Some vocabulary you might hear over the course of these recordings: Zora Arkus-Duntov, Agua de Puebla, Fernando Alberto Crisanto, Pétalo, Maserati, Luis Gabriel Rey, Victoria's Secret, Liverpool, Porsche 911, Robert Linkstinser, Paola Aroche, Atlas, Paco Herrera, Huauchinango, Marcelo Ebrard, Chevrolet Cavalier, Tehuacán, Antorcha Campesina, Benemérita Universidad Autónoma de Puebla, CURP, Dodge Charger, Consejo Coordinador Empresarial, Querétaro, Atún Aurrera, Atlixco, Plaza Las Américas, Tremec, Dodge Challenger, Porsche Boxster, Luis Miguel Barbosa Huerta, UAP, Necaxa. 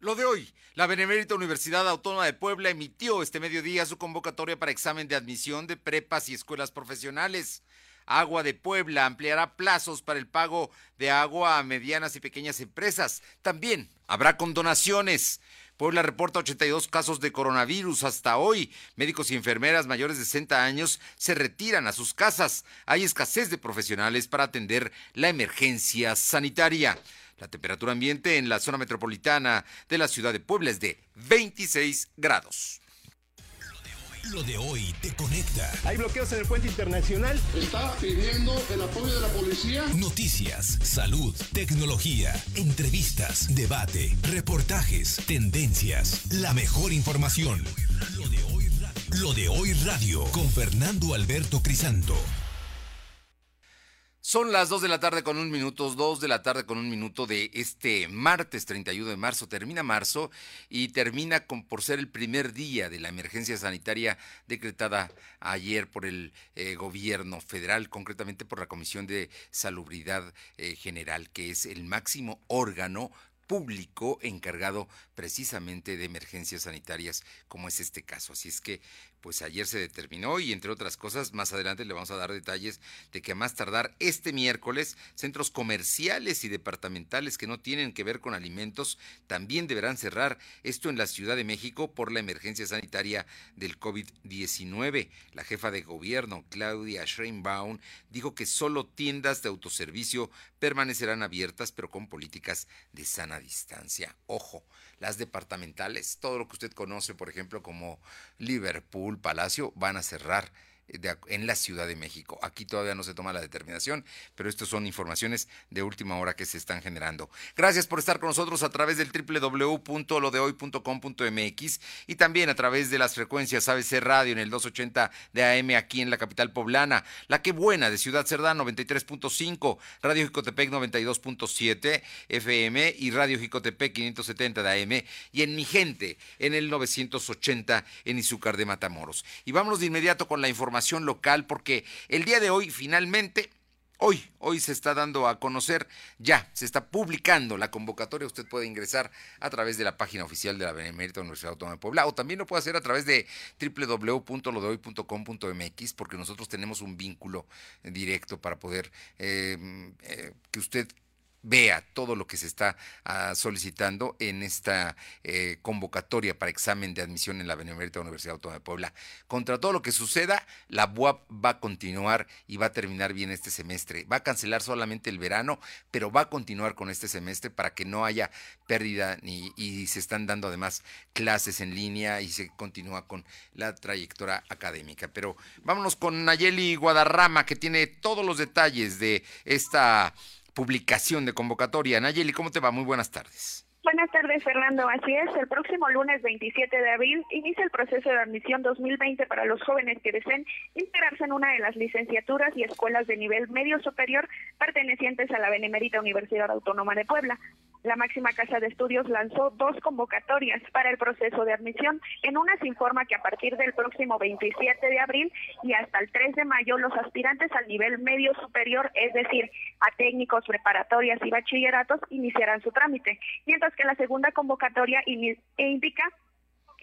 Lo de hoy, la Benemérita Universidad Autónoma de Puebla emitió este mediodía su convocatoria para examen de admisión de prepas y escuelas profesionales. Agua de Puebla ampliará plazos para el pago de agua a medianas y pequeñas empresas. También habrá condonaciones. Puebla reporta 82 casos de coronavirus hasta hoy. Médicos y enfermeras mayores de 60 años se retiran a sus casas. Hay escasez de profesionales para atender la emergencia sanitaria. La temperatura ambiente en la zona metropolitana de la ciudad de Puebla es de 26 grados. Lo de hoy te conecta. Hay bloqueos en el puente internacional. Está pidiendo el apoyo de la policía. Noticias, salud, tecnología, entrevistas, debate, reportajes, tendencias, la mejor información. Lo de hoy radio con Fernando Alberto Crisanto. Son las 2 de la tarde con un minuto de este martes 31 de marzo. Termina marzo y termina por ser el primer día de la emergencia sanitaria decretada ayer por el gobierno federal, concretamente por la Comisión de Salubridad General, que es el máximo órgano público encargado precisamente de emergencias sanitarias, como es este caso. Así es que, pues ayer se determinó y, entre otras cosas, más adelante le vamos a dar detalles de que a más tardar este miércoles, centros comerciales y departamentales que no tienen que ver con alimentos también deberán cerrar, esto en la Ciudad de México, por la emergencia sanitaria del COVID-19. La jefa de gobierno, Claudia Sheinbaum, dijo que solo tiendas de autoservicio permanecerán abiertas, pero con políticas de sana distancia. Ojo, las departamentales, todo lo que usted conoce, por ejemplo, como Liverpool, Palacio, van a cerrar en la Ciudad de México. Aquí todavía no se toma la determinación, pero estas son informaciones de última hora que se están generando. Gracias por estar con nosotros a través del www.lodehoy.com.mx y también a través de las frecuencias ABC Radio en el 280 de AM aquí en la capital poblana, La Que Buena de Ciudad Cerdán 93.5, Radio Jicotepec 92.7 FM y Radio Jicotepec 570 de AM, y en Mi Gente en el 980 en Izúcar de Matamoros. Y vámonos de inmediato con la información local, porque el día de hoy, finalmente, hoy se está dando a conocer, ya se está publicando la convocatoria. Usted puede ingresar a través de la página oficial de la Benemérita Universidad Autónoma de Puebla, o también lo puede hacer a través de www.lodehoy.com.mx, porque nosotros tenemos un vínculo directo para poder que usted vea todo lo que se está solicitando en esta convocatoria para examen de admisión en la Benemérita Universidad Autónoma de Puebla. Contra todo lo que suceda, la UAP va a continuar y va a terminar bien este semestre. Va a cancelar solamente el verano, pero va a continuar con este semestre para que no haya pérdida, y se están dando además clases en línea y se continúa con la trayectoria académica. Pero vámonos con Nayeli Guadarrama, que tiene todos los detalles de esta publicación de convocatoria. Nayeli, ¿cómo te va? Muy buenas tardes. Buenas tardes, Fernando. Así es, el próximo lunes 27 de abril inicia el proceso de admisión 2020 para los jóvenes que deseen integrarse en una de las licenciaturas y escuelas de nivel medio superior pertenecientes a la Benemérita Universidad Autónoma de Puebla. La máxima casa de estudios lanzó dos convocatorias para el proceso de admisión. En una se informa que a partir del próximo 27 de abril y hasta el 3 de mayo, los aspirantes al nivel medio superior, es decir, a técnicos, preparatorias y bachilleratos, iniciarán su trámite, mientras que la segunda convocatoria indica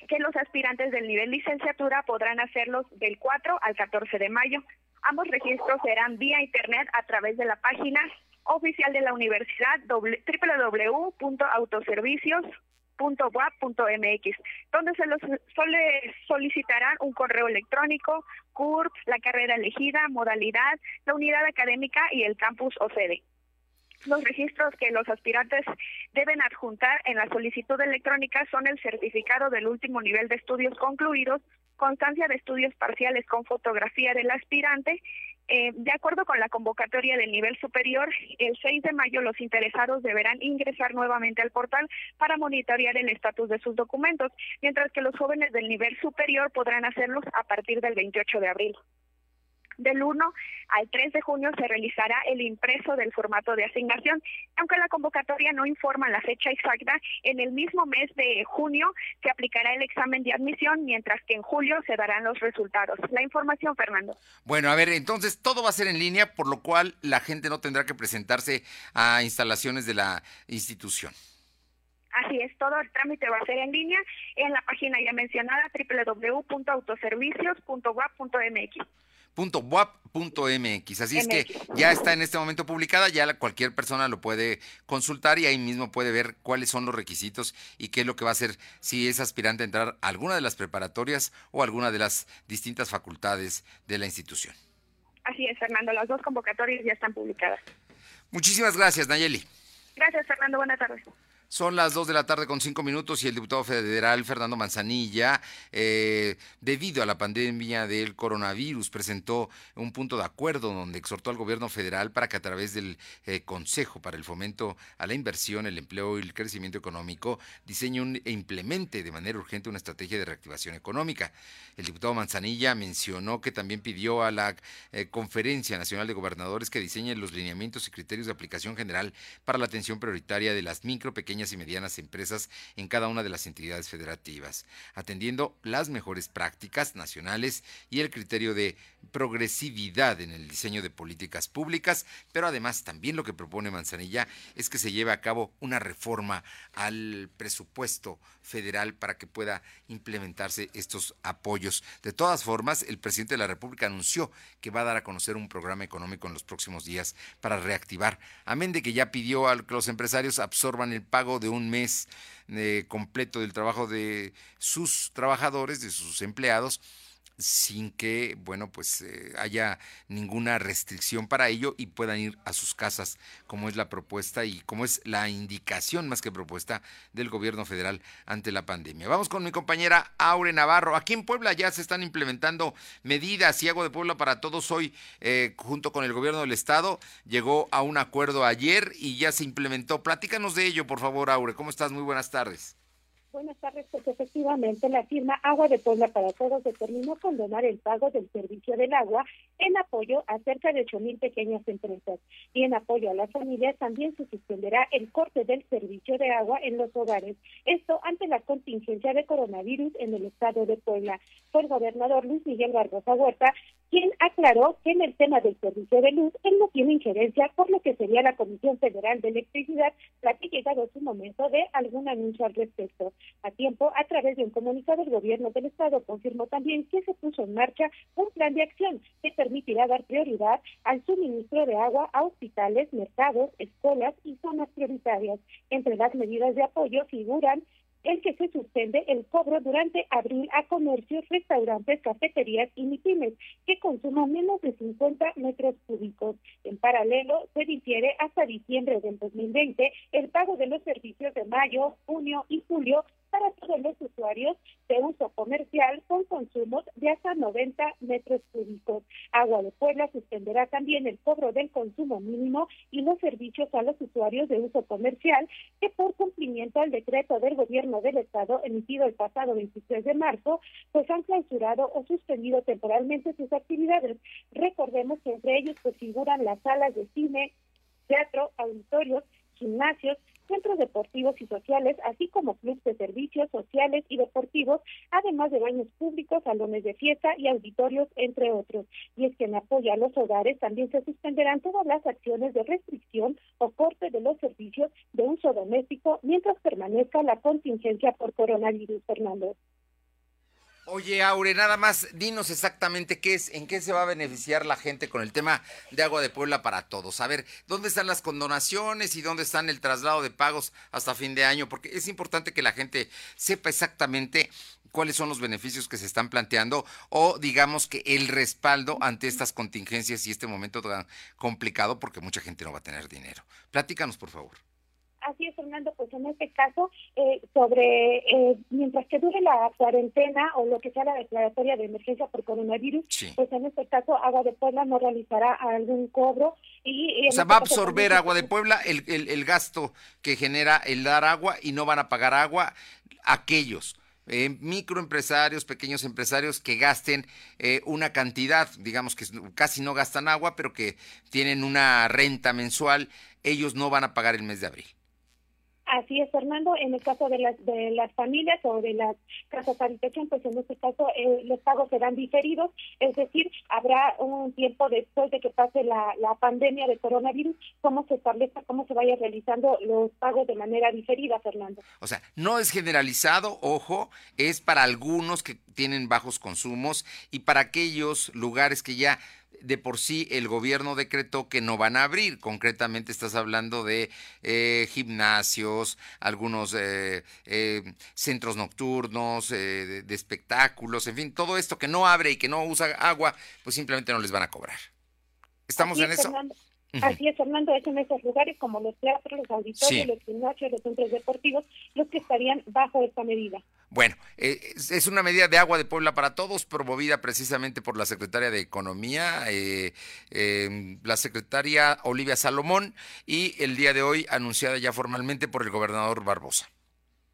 que los aspirantes del nivel licenciatura podrán hacerlos del 4 al 14 de mayo. Ambos registros serán vía internet a través de la página oficial de la universidad www.autoservicios.uap.mx, donde se los solicitarán un correo electrónico, CURP, la carrera elegida, modalidad, la unidad académica y el campus o sede. Los registros que los aspirantes deben adjuntar en la solicitud electrónica son el certificado del último nivel de estudios concluidos, constancia de estudios parciales con fotografía del aspirante. De acuerdo con la convocatoria del nivel superior, el 6 de mayo los interesados deberán ingresar nuevamente al portal para monitorear el estatus de sus documentos, mientras que los jóvenes del nivel superior podrán hacerlos a partir del 28 de abril. Del 1 al 3 de junio se realizará el impreso del formato de asignación. Aunque la convocatoria no informa la fecha exacta, en el mismo mes de junio se aplicará el examen de admisión, mientras que en julio se darán los resultados. La información, Fernando. Bueno, a ver, entonces todo va a ser en línea, por lo cual la gente no tendrá que presentarse a instalaciones de la institución. Así es, todo el trámite va a ser en línea en la página ya mencionada www.autoservicios.guap.mx. .guap.mx, así es que ya está en este momento publicada, ya cualquier persona lo puede consultar y ahí mismo puede ver cuáles son los requisitos y qué es lo que va a hacer si es aspirante a entrar a alguna de las preparatorias o alguna de las distintas facultades de la institución. Así es, Fernando, las dos convocatorias ya están publicadas. Muchísimas gracias, Nayeli. Gracias, Fernando, buenas tardes. Son las 2:05 p.m. y el diputado federal Fernando Manzanilla, debido a la pandemia del coronavirus, presentó un punto de acuerdo donde exhortó al gobierno federal para que a través del Consejo para el Fomento a la Inversión, el Empleo y el Crecimiento Económico diseñe e implemente de manera urgente una estrategia de reactivación económica. El diputado Manzanilla mencionó que también pidió a la Conferencia Nacional de Gobernadores que diseñe los lineamientos y criterios de aplicación general para la atención prioritaria de las micro, pequeñas y medianas empresas en cada una de las entidades federativas, atendiendo las mejores prácticas nacionales y el criterio de progresividad en el diseño de políticas públicas, pero además también lo que propone Manzanilla es que se lleve a cabo una reforma al presupuesto federal para que pueda implementarse estos apoyos. De todas formas, el presidente de la República anunció que va a dar a conocer un programa económico en los próximos días para reactivar, amén de que ya pidió a que los empresarios absorban el pago de un mes completo del trabajo de sus trabajadores, de sus empleados, sin que, bueno, pues haya ninguna restricción para ello y puedan ir a sus casas, como es la propuesta y como es la indicación más que propuesta del gobierno federal ante la pandemia. Vamos con mi compañera Aure Navarro. Aquí en Puebla ya se están implementando medidas y Agua de Puebla para Todos hoy, junto con el gobierno del estado, llegó a un acuerdo ayer y ya se implementó. Platícanos de ello, por favor, Aure. ¿Cómo estás? Muy buenas tardes. Buenas tardes, pues efectivamente la firma Agua de Puebla para Todos determinó condonar el pago del servicio del agua en apoyo a cerca de 8,000 pequeñas empresas y en apoyo a las familias también se suspenderá el corte del servicio de agua en los hogares, esto ante la contingencia de coronavirus en el estado de Puebla. Fue el gobernador Luis Miguel Barbosa Huerta quien aclaró que en el tema del servicio de luz él no tiene injerencia, por lo que sería la Comisión Federal de Electricidad la que llegado su momento de algún anuncio al respecto. A tiempo, a través de un comunicado, el gobierno del estado confirmó también que se puso en marcha un plan de acción que permitirá dar prioridad al suministro de agua a hospitales, mercados, escuelas y zonas prioritarias. Entre las medidas de apoyo figuran el que se suspende el cobro durante abril a comercios, restaurantes, cafeterías y mipymes que consuman menos de 50 metros cúbicos. En paralelo, se difiere hasta diciembre del 2020 el pago de los servicios de mayo, junio y julio para todos los usuarios de uso comercial con consumos de hasta 90 metros cúbicos. Agua de Puebla suspenderá también el cobro del consumo mínimo y los servicios a los usuarios de uso comercial que por cumplimiento al decreto del gobierno del estado emitido el pasado 23 de marzo, pues han clausurado o suspendido temporalmente sus actividades. Recordemos que entre ellos pues figuran las salas de cine, teatro, auditorios, gimnasios, centros deportivos y sociales, así como clubes de servicios sociales y deportivos, además de baños públicos, salones de fiesta y auditorios, entre otros. Y es que en apoyo a los hogares también se suspenderán todas las acciones de restricción o corte de los servicios de uso doméstico mientras permanezca la contingencia por coronavirus, Fernando. Oye, Aure, nada más, dinos exactamente qué es, en qué se va a beneficiar la gente con el tema de Agua de Puebla para Todos. A ver, ¿dónde están las condonaciones y dónde están el traslado de pagos hasta fin de año? Porque es importante que la gente sepa exactamente cuáles son los beneficios que se están planteando o digamos que el respaldo ante estas contingencias y este momento tan complicado porque mucha gente no va a tener dinero. Platícanos, por favor. Así es, Fernando, pues en este caso, mientras que dure la cuarentena o lo que sea la declaratoria de emergencia por coronavirus, sí, pues en este caso Agua de Puebla no realizará algún cobro. Y o sea, va a absorber Agua de Puebla el gasto que genera el dar agua y no van a pagar agua aquellos microempresarios, pequeños empresarios que gasten una cantidad, digamos que casi no gastan agua, pero que tienen una renta mensual, ellos no van a pagar el mes de abril. Así es, Fernando. En el caso de las familias o de las casas habitación, pues en este caso los pagos serán diferidos, es decir, habrá un tiempo después de que pase la pandemia de coronavirus, cómo se establezca, cómo se vaya realizando los pagos de manera diferida, Fernando. O sea, no es generalizado, ojo, es para algunos que tienen bajos consumos y para aquellos lugares que ya de por sí el gobierno decretó que no van a abrir. Concretamente estás hablando de gimnasios, algunos centros nocturnos, de espectáculos, en fin, todo esto que no abre y que no usa agua, pues simplemente no les van a cobrar. ¿Estamos en eso? Así es, Fernando, es en esos lugares como los teatros, los auditorios, sí, los gimnasios, los centros deportivos, los que estarían bajo esta medida. Bueno, es una medida de Agua de Puebla para Todos, promovida precisamente por la secretaria de Economía, la secretaria Olivia Salomón, y el día de hoy anunciada ya formalmente por el gobernador Barbosa.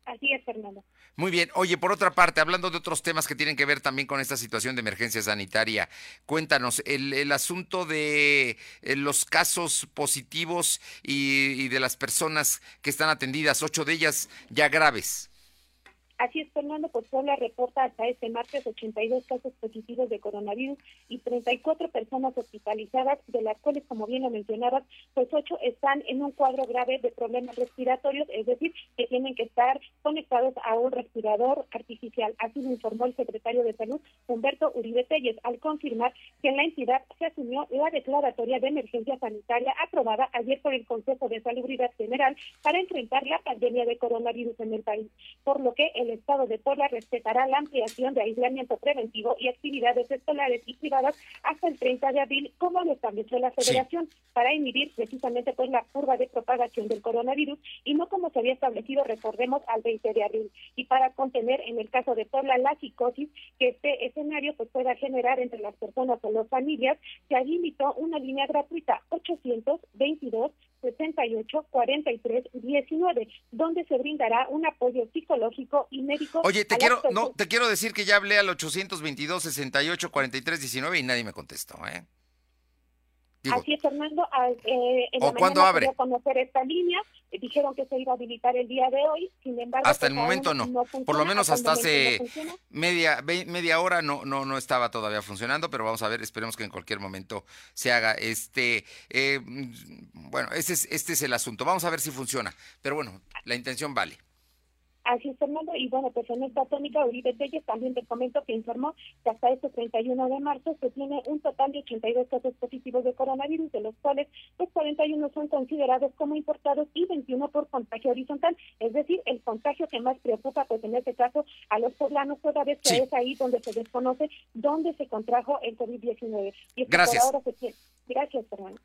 Así es, Fernando. Muy bien. Oye, por otra parte, hablando de otros temas que tienen que ver también con esta situación de emergencia sanitaria, cuéntanos, el asunto de los casos positivos y de las personas que están atendidas, 8 de ellas ya graves. Así es, Fernando, pues Puebla reporta hasta este martes 82 casos positivos de coronavirus y 34 personas hospitalizadas, de las cuales, como bien lo mencionabas, pues 8 están en un cuadro grave de problemas respiratorios, es decir, que tienen que estar conectados a un respirador artificial. Así lo informó el secretario de Salud, Humberto Uribe Telles, al confirmar que en la entidad se asumió la declaratoria de emergencia sanitaria aprobada ayer por el Consejo de Salubridad General para enfrentar la pandemia de coronavirus en el país, por lo que el Estado de Puebla respetará la ampliación de aislamiento preventivo y actividades escolares y privadas hasta el 30 de abril, como lo estableció la Federación, sí, para inhibir precisamente pues la curva de propagación del coronavirus y no como se había establecido, recordemos, al 20 de abril. Y para contener, en el caso de Puebla, la psicosis que este escenario pues pueda generar entre las personas o las familias, se habilitó una línea gratuita 822-68-43-19, donde se brindará un apoyo psicológico y médico. Oye, te quiero decir que ya hablé al 822-68-43-19 y nadie me contestó, ¿eh? Digo, así es, Fernando. En la mañana se dio a conocer esta línea, dijeron que se iba a habilitar el día de hoy, sin embargo... Hasta el momento no. Funciona, por lo menos hasta hace media hora no estaba todavía funcionando, pero vamos a ver, esperemos que en cualquier momento se haga bueno, este es el asunto. Vamos a ver si funciona, pero bueno, la intención vale. Así es, Fernando, y bueno, pues en esta tónica, Uribe Telles también te comento que informó que hasta este 31 de marzo se tiene un total de 82 casos positivos de coronavirus, de los cuales pues 41 son considerados como importados y 21 por contagio horizontal, es decir, el contagio que más preocupa pues en este caso a los poblanos, toda vez que sí, es ahí donde se desconoce dónde se contrajo el COVID-19. Y esto por ahora se tiene. Gracias, Fernando.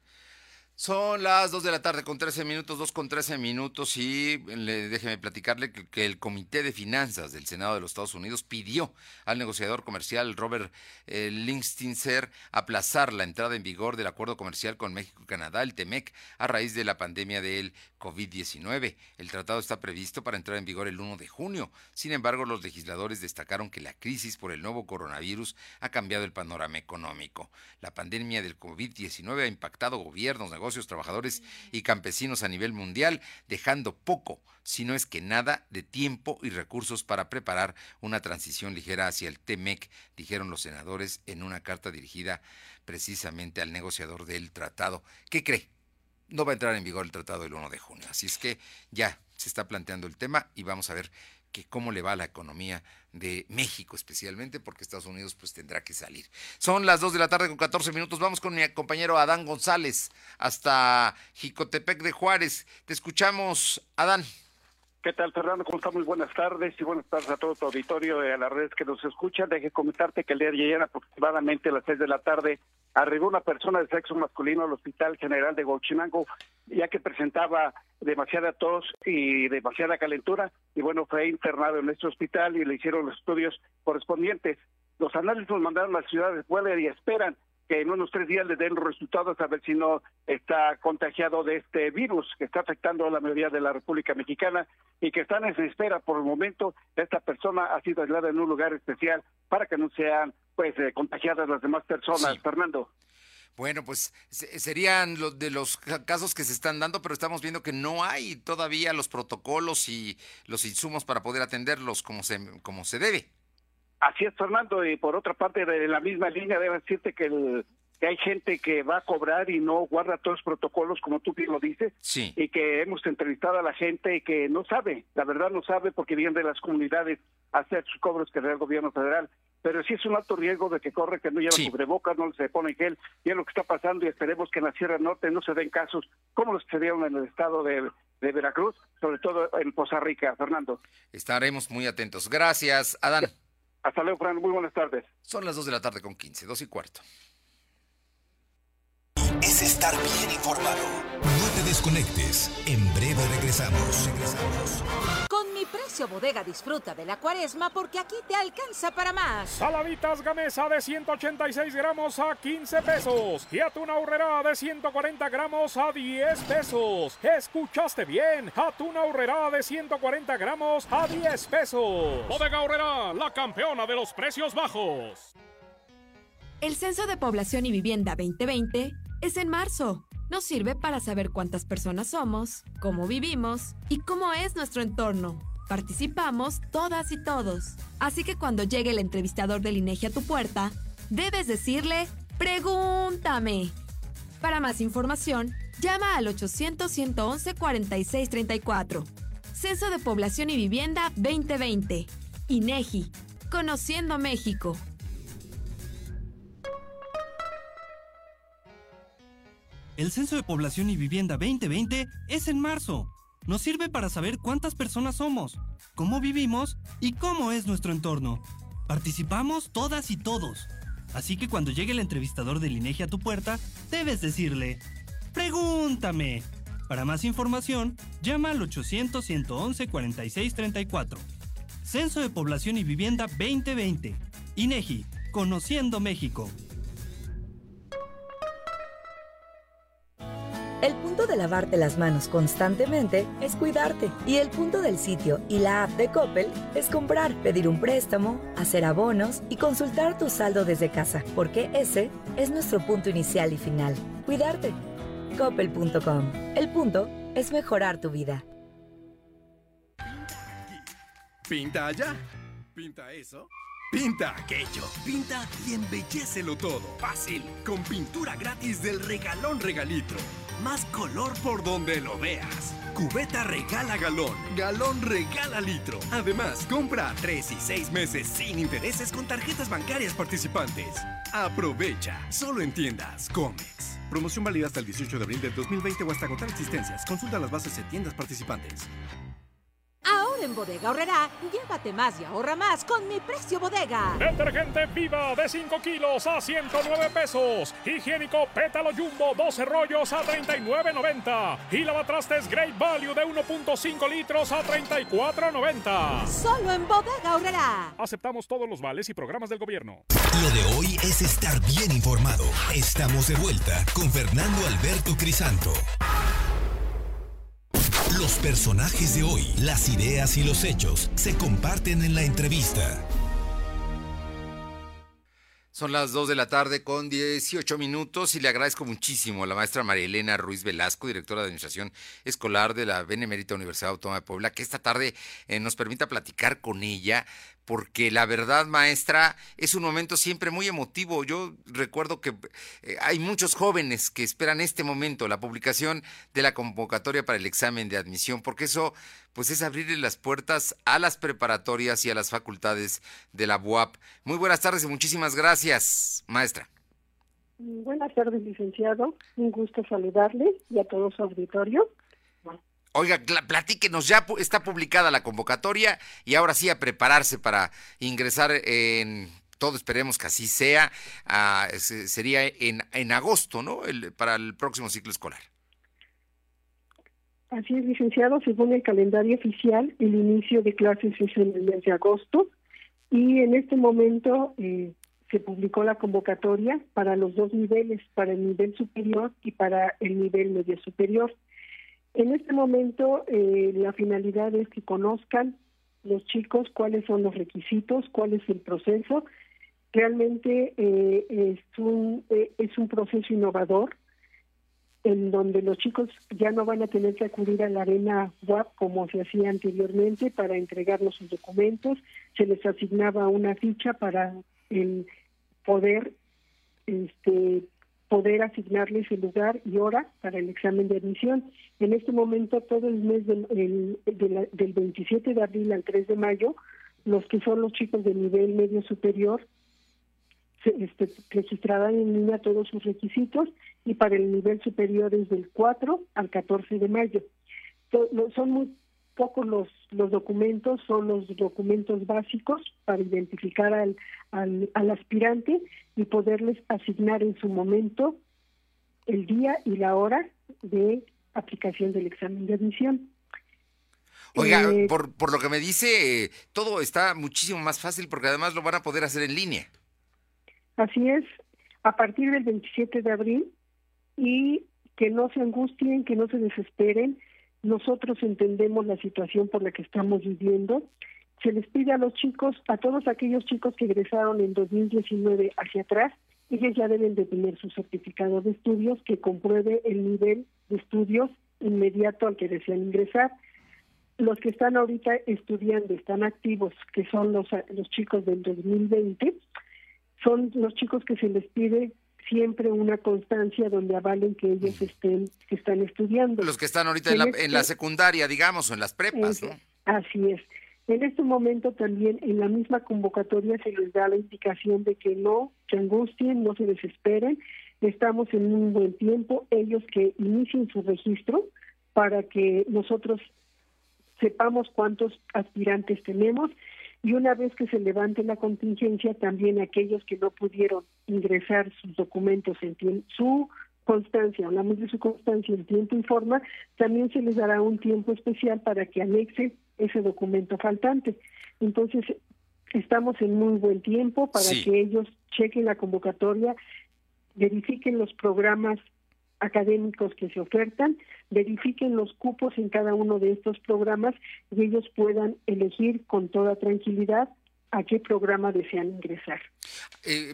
Son las 2 de la tarde con 13 minutos, 2 con 13 minutos, y déjeme platicarle que el Comité de Finanzas del Senado de los Estados Unidos pidió al negociador comercial Robert Linkstinser aplazar la entrada en vigor del acuerdo comercial con México y Canadá, el T-MEC, a raíz de la pandemia del COVID-19. El tratado está previsto para entrar en vigor el 1 de junio. Sin embargo, los legisladores destacaron que la crisis por el nuevo coronavirus ha cambiado el panorama económico. La pandemia del COVID-19 ha impactado gobiernos, negocios, trabajadores y campesinos a nivel mundial, dejando poco, si no es que nada, de tiempo y recursos para preparar una transición ligera hacia el T-MEC, dijeron los senadores en una carta dirigida precisamente al negociador del tratado. ¿Qué cree? No va a entrar en vigor el tratado el 1 de junio, así es que ya se está planteando el tema y vamos a ver que cómo le va a la economía de México especialmente, porque Estados Unidos pues tendrá que salir. Son las 2 de la tarde con 14 minutos. Vamos con mi compañero Adán González hasta Jicotepec de Juárez. Te escuchamos, Adán. ¿Qué tal, Fernando? ¿Cómo está? Muy buenas tardes y buenas tardes a todo tu auditorio y a las redes que nos escuchan. Deje comentarte que el día de ayer aproximadamente a las 6 de la tarde arribó una persona de sexo masculino al Hospital General de Huauchinango, ya que presentaba demasiada tos y demasiada calentura, y bueno, fue internado en este hospital y le hicieron los estudios correspondientes. Los análisis los mandaron a la ciudad de Puebla y esperan que en unos 3 días le den los resultados a ver si no está contagiado de este virus que está afectando a la mayoría de la República Mexicana y que están en espera. Por el momento, esta persona ha sido aislada en un lugar especial para que no sean, pues, contagiadas las demás personas, sí. Fernando. Bueno, pues serían de los casos que se están dando, pero estamos viendo que no hay todavía los protocolos y los insumos para poder atenderlos como se debe. Así es, Fernando, y por otra parte, de la misma línea, debo decirte que hay gente que va a cobrar y no guarda todos los protocolos, como tú bien lo dices, sí, y que hemos entrevistado a la gente que no sabe, la verdad no sabe, porque vienen de las comunidades a hacer sus cobros que da el gobierno federal. Pero sí es un alto riesgo de que corre, que no lleva cubrebocas, no se pone gel, y es lo que está pasando, y esperemos que en la Sierra Norte no se den casos como los que se dieron en el estado de Veracruz, sobre todo en Poza Rica, Fernando. Estaremos muy atentos. Gracias, Adán. Hasta luego, Fran, muy buenas tardes. Son las 2:15, 2:15. Es estar bien informado. No te desconectes. En breve regresamos. Con Mi Precio Bodega disfruta de la cuaresma porque aquí te alcanza para más. Saladitas Gamesa de 186 gramos a 15 pesos. Y Atún Aurrera de 140 gramos a 10 pesos. ¿Escuchaste bien? Atún Aurrera de 140 gramos a 10 pesos. Bodega Aurrera, la campeona de los precios bajos. El Censo de Población y Vivienda 2020 es en marzo. Nos sirve para saber cuántas personas somos, cómo vivimos y cómo es nuestro entorno. Participamos todas y todos. Así que cuando llegue el entrevistador del INEGI a tu puerta, debes decirle ¡Pregúntame! Para más información, llama al 800-111-4634. Censo de Población y Vivienda 2020. INEGI. Conociendo México. El Censo de Población y Vivienda 2020 es en marzo. Nos sirve para saber cuántas personas somos, cómo vivimos y cómo es nuestro entorno. Participamos todas y todos. Así que cuando llegue el entrevistador del INEGI a tu puerta, debes decirle ¡Pregúntame! Para más información, llama al 800-111-4634. Censo de Población y Vivienda 2020. INEGI. Conociendo México. El punto de lavarte las manos constantemente es cuidarte. Y el punto del sitio y la app de Coppel es comprar, pedir un préstamo, hacer abonos y consultar tu saldo desde casa, porque ese es nuestro punto inicial y final. Cuidarte. Coppel.com. El punto es mejorar tu vida. Pinta allá. Pinta eso. Pinta aquello, pinta y embellécelo todo. Fácil, con pintura gratis del regalón regalitro. Más color por donde lo veas. Cubeta regala galón, galón regala litro. Además, compra 3 y 6 meses sin intereses con tarjetas bancarias participantes. Aprovecha, solo en tiendas Comex. Promoción válida hasta el 18 de abril del 2020 o hasta agotar existencias. Consulta las bases en tiendas participantes. Ahora en Bodega Aurrera, llévate más y ahorra más con Mi Precio Bodega. Detergente Viva de 5 kilos a 109 pesos. Higiénico Pétalo Jumbo 12 rollos a 39.90. Y lavatrastes Great Value de 1.5 litros a 34.90. Solo en Bodega Aurrera. Aceptamos todos los vales y programas del gobierno. Lo de hoy es estar bien informado. Estamos de vuelta con Fernando Alberto Crisanto. Los personajes de hoy, las ideas y los hechos se comparten en la entrevista. Son las 2:18 y le agradezco muchísimo a la maestra María Elena Ruiz Velasco, directora de Administración Escolar de la Benemérita Universidad Autónoma de Puebla, que esta tarde nos permita platicar con ella, porque la verdad, maestra, es un momento siempre muy emotivo. Yo recuerdo que hay muchos jóvenes que esperan este momento, la publicación de la convocatoria para el examen de admisión, porque eso pues es abrirle las puertas a las preparatorias y a las facultades de la UAP. Muy buenas tardes y muchísimas gracias, maestra. Buenas tardes, licenciado. Un gusto saludarle y a todo su auditorio. Oiga, platíquenos, ya está publicada la convocatoria y ahora sí a prepararse para ingresar en, todo esperemos que así sea, sería en agosto, ¿no? Para el próximo ciclo escolar. Así es, licenciado, según el calendario oficial, el inicio de clases es en el mes de agosto y en este momento se publicó la convocatoria para los dos niveles, para el nivel superior y para el nivel medio superior. En este momento la finalidad es que conozcan los chicos cuáles son los requisitos, cuál es el proceso, Realmente es un proceso innovador en donde los chicos ya no van a tener que acudir a la arena UAP como se hacía anteriormente para entregarnos sus documentos. Se les asignaba una ficha para poder asignarles el lugar y hora para el examen de admisión. En este momento, todo el mes del 27 de abril al 3 de mayo, los que son los chicos de nivel medio superior, registrarán en línea todos sus requisitos, y para el nivel superior es del 4 al 14 de mayo. Son muy pocos los documentos, son los documentos básicos para identificar al aspirante y poderles asignar en su momento el día y la hora de aplicación del examen de admisión. Oiga, por lo que me dice, todo está muchísimo más fácil porque además lo van a poder hacer en línea. Así es, a partir del 27 de abril, y que no se angustien, que no se desesperen. Nosotros entendemos la situación por la que estamos viviendo. Se les pide a los chicos, a todos aquellos chicos que egresaron en 2019 hacia atrás, ellos ya deben de tener su certificado de estudios que compruebe el nivel de estudios inmediato al que desean ingresar. Los que están ahorita estudiando, están activos, que son los chicos del 2020, son los chicos que se les pide siempre una constancia donde avalen que ellos están estudiando. Los que están ahorita en la secundaria, digamos, o en las prepas, ¿no? Así es. En este momento también en la misma convocatoria se les da la indicación de que no se angustien, no se desesperen. Estamos en un buen tiempo, ellos que inicien su registro para que nosotros sepamos cuántos aspirantes tenemos. Y una vez que se levante la contingencia, también aquellos que no pudieron ingresar sus documentos, su constancia, hablamos de su constancia en tiempo y forma, también se les dará un tiempo especial para que anexen ese documento faltante. Entonces, estamos en muy buen tiempo para que ellos chequen la convocatoria, verifiquen los programas académicos que se ofertan, verifiquen los cupos en cada uno de estos programas y ellos puedan elegir con toda tranquilidad a qué programa desean ingresar.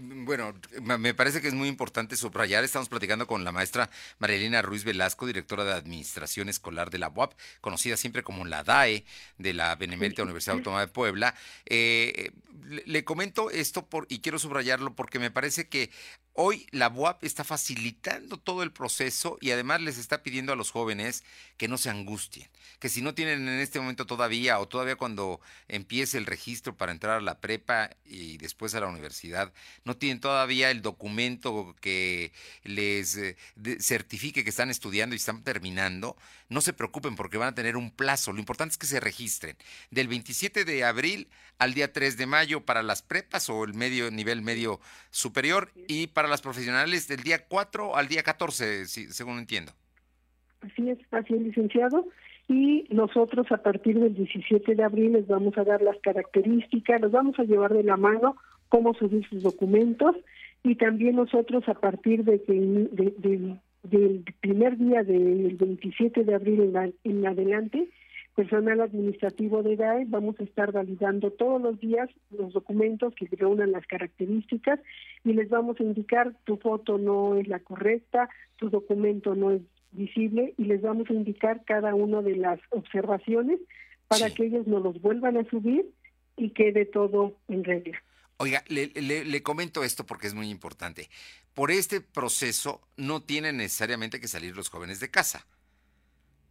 Bueno, me parece que es muy importante subrayar, estamos platicando con la maestra Marielena Ruiz Velasco, directora de Administración Escolar de la UAP, conocida siempre como la DAE de la Benemérita Universidad Autónoma de Puebla. Le comento esto y quiero subrayarlo porque me parece que hoy la UAP está facilitando todo el proceso y además les está pidiendo a los jóvenes que no se angustien, que si no tienen en este momento todavía o todavía cuando empiece el registro para entrar a la prepa y después a la universidad, no tienen todavía el documento que les certifique que están estudiando y están terminando, no se preocupen porque van a tener un plazo. Lo importante es que se registren del 27 de abril al día 3 de mayo para las prepas o el nivel medio superior y para las profesionales del día 4 al día 14, según entiendo. Así es, licenciado. Y nosotros a partir del 17 de abril les vamos a dar las características, los vamos a llevar de la mano cómo subir sus documentos, y también nosotros a partir del primer día del 27 de abril en adelante, personal administrativo de DAE, vamos a estar validando todos los días los documentos que reúnan las características y les vamos a indicar tu foto no es la correcta, tu documento no es visible y les vamos a indicar cada una de las observaciones para que ellos nos los vuelvan a subir y quede todo en regla. Oiga, le comento esto porque es muy importante. Por este proceso no tienen necesariamente que salir los jóvenes de casa.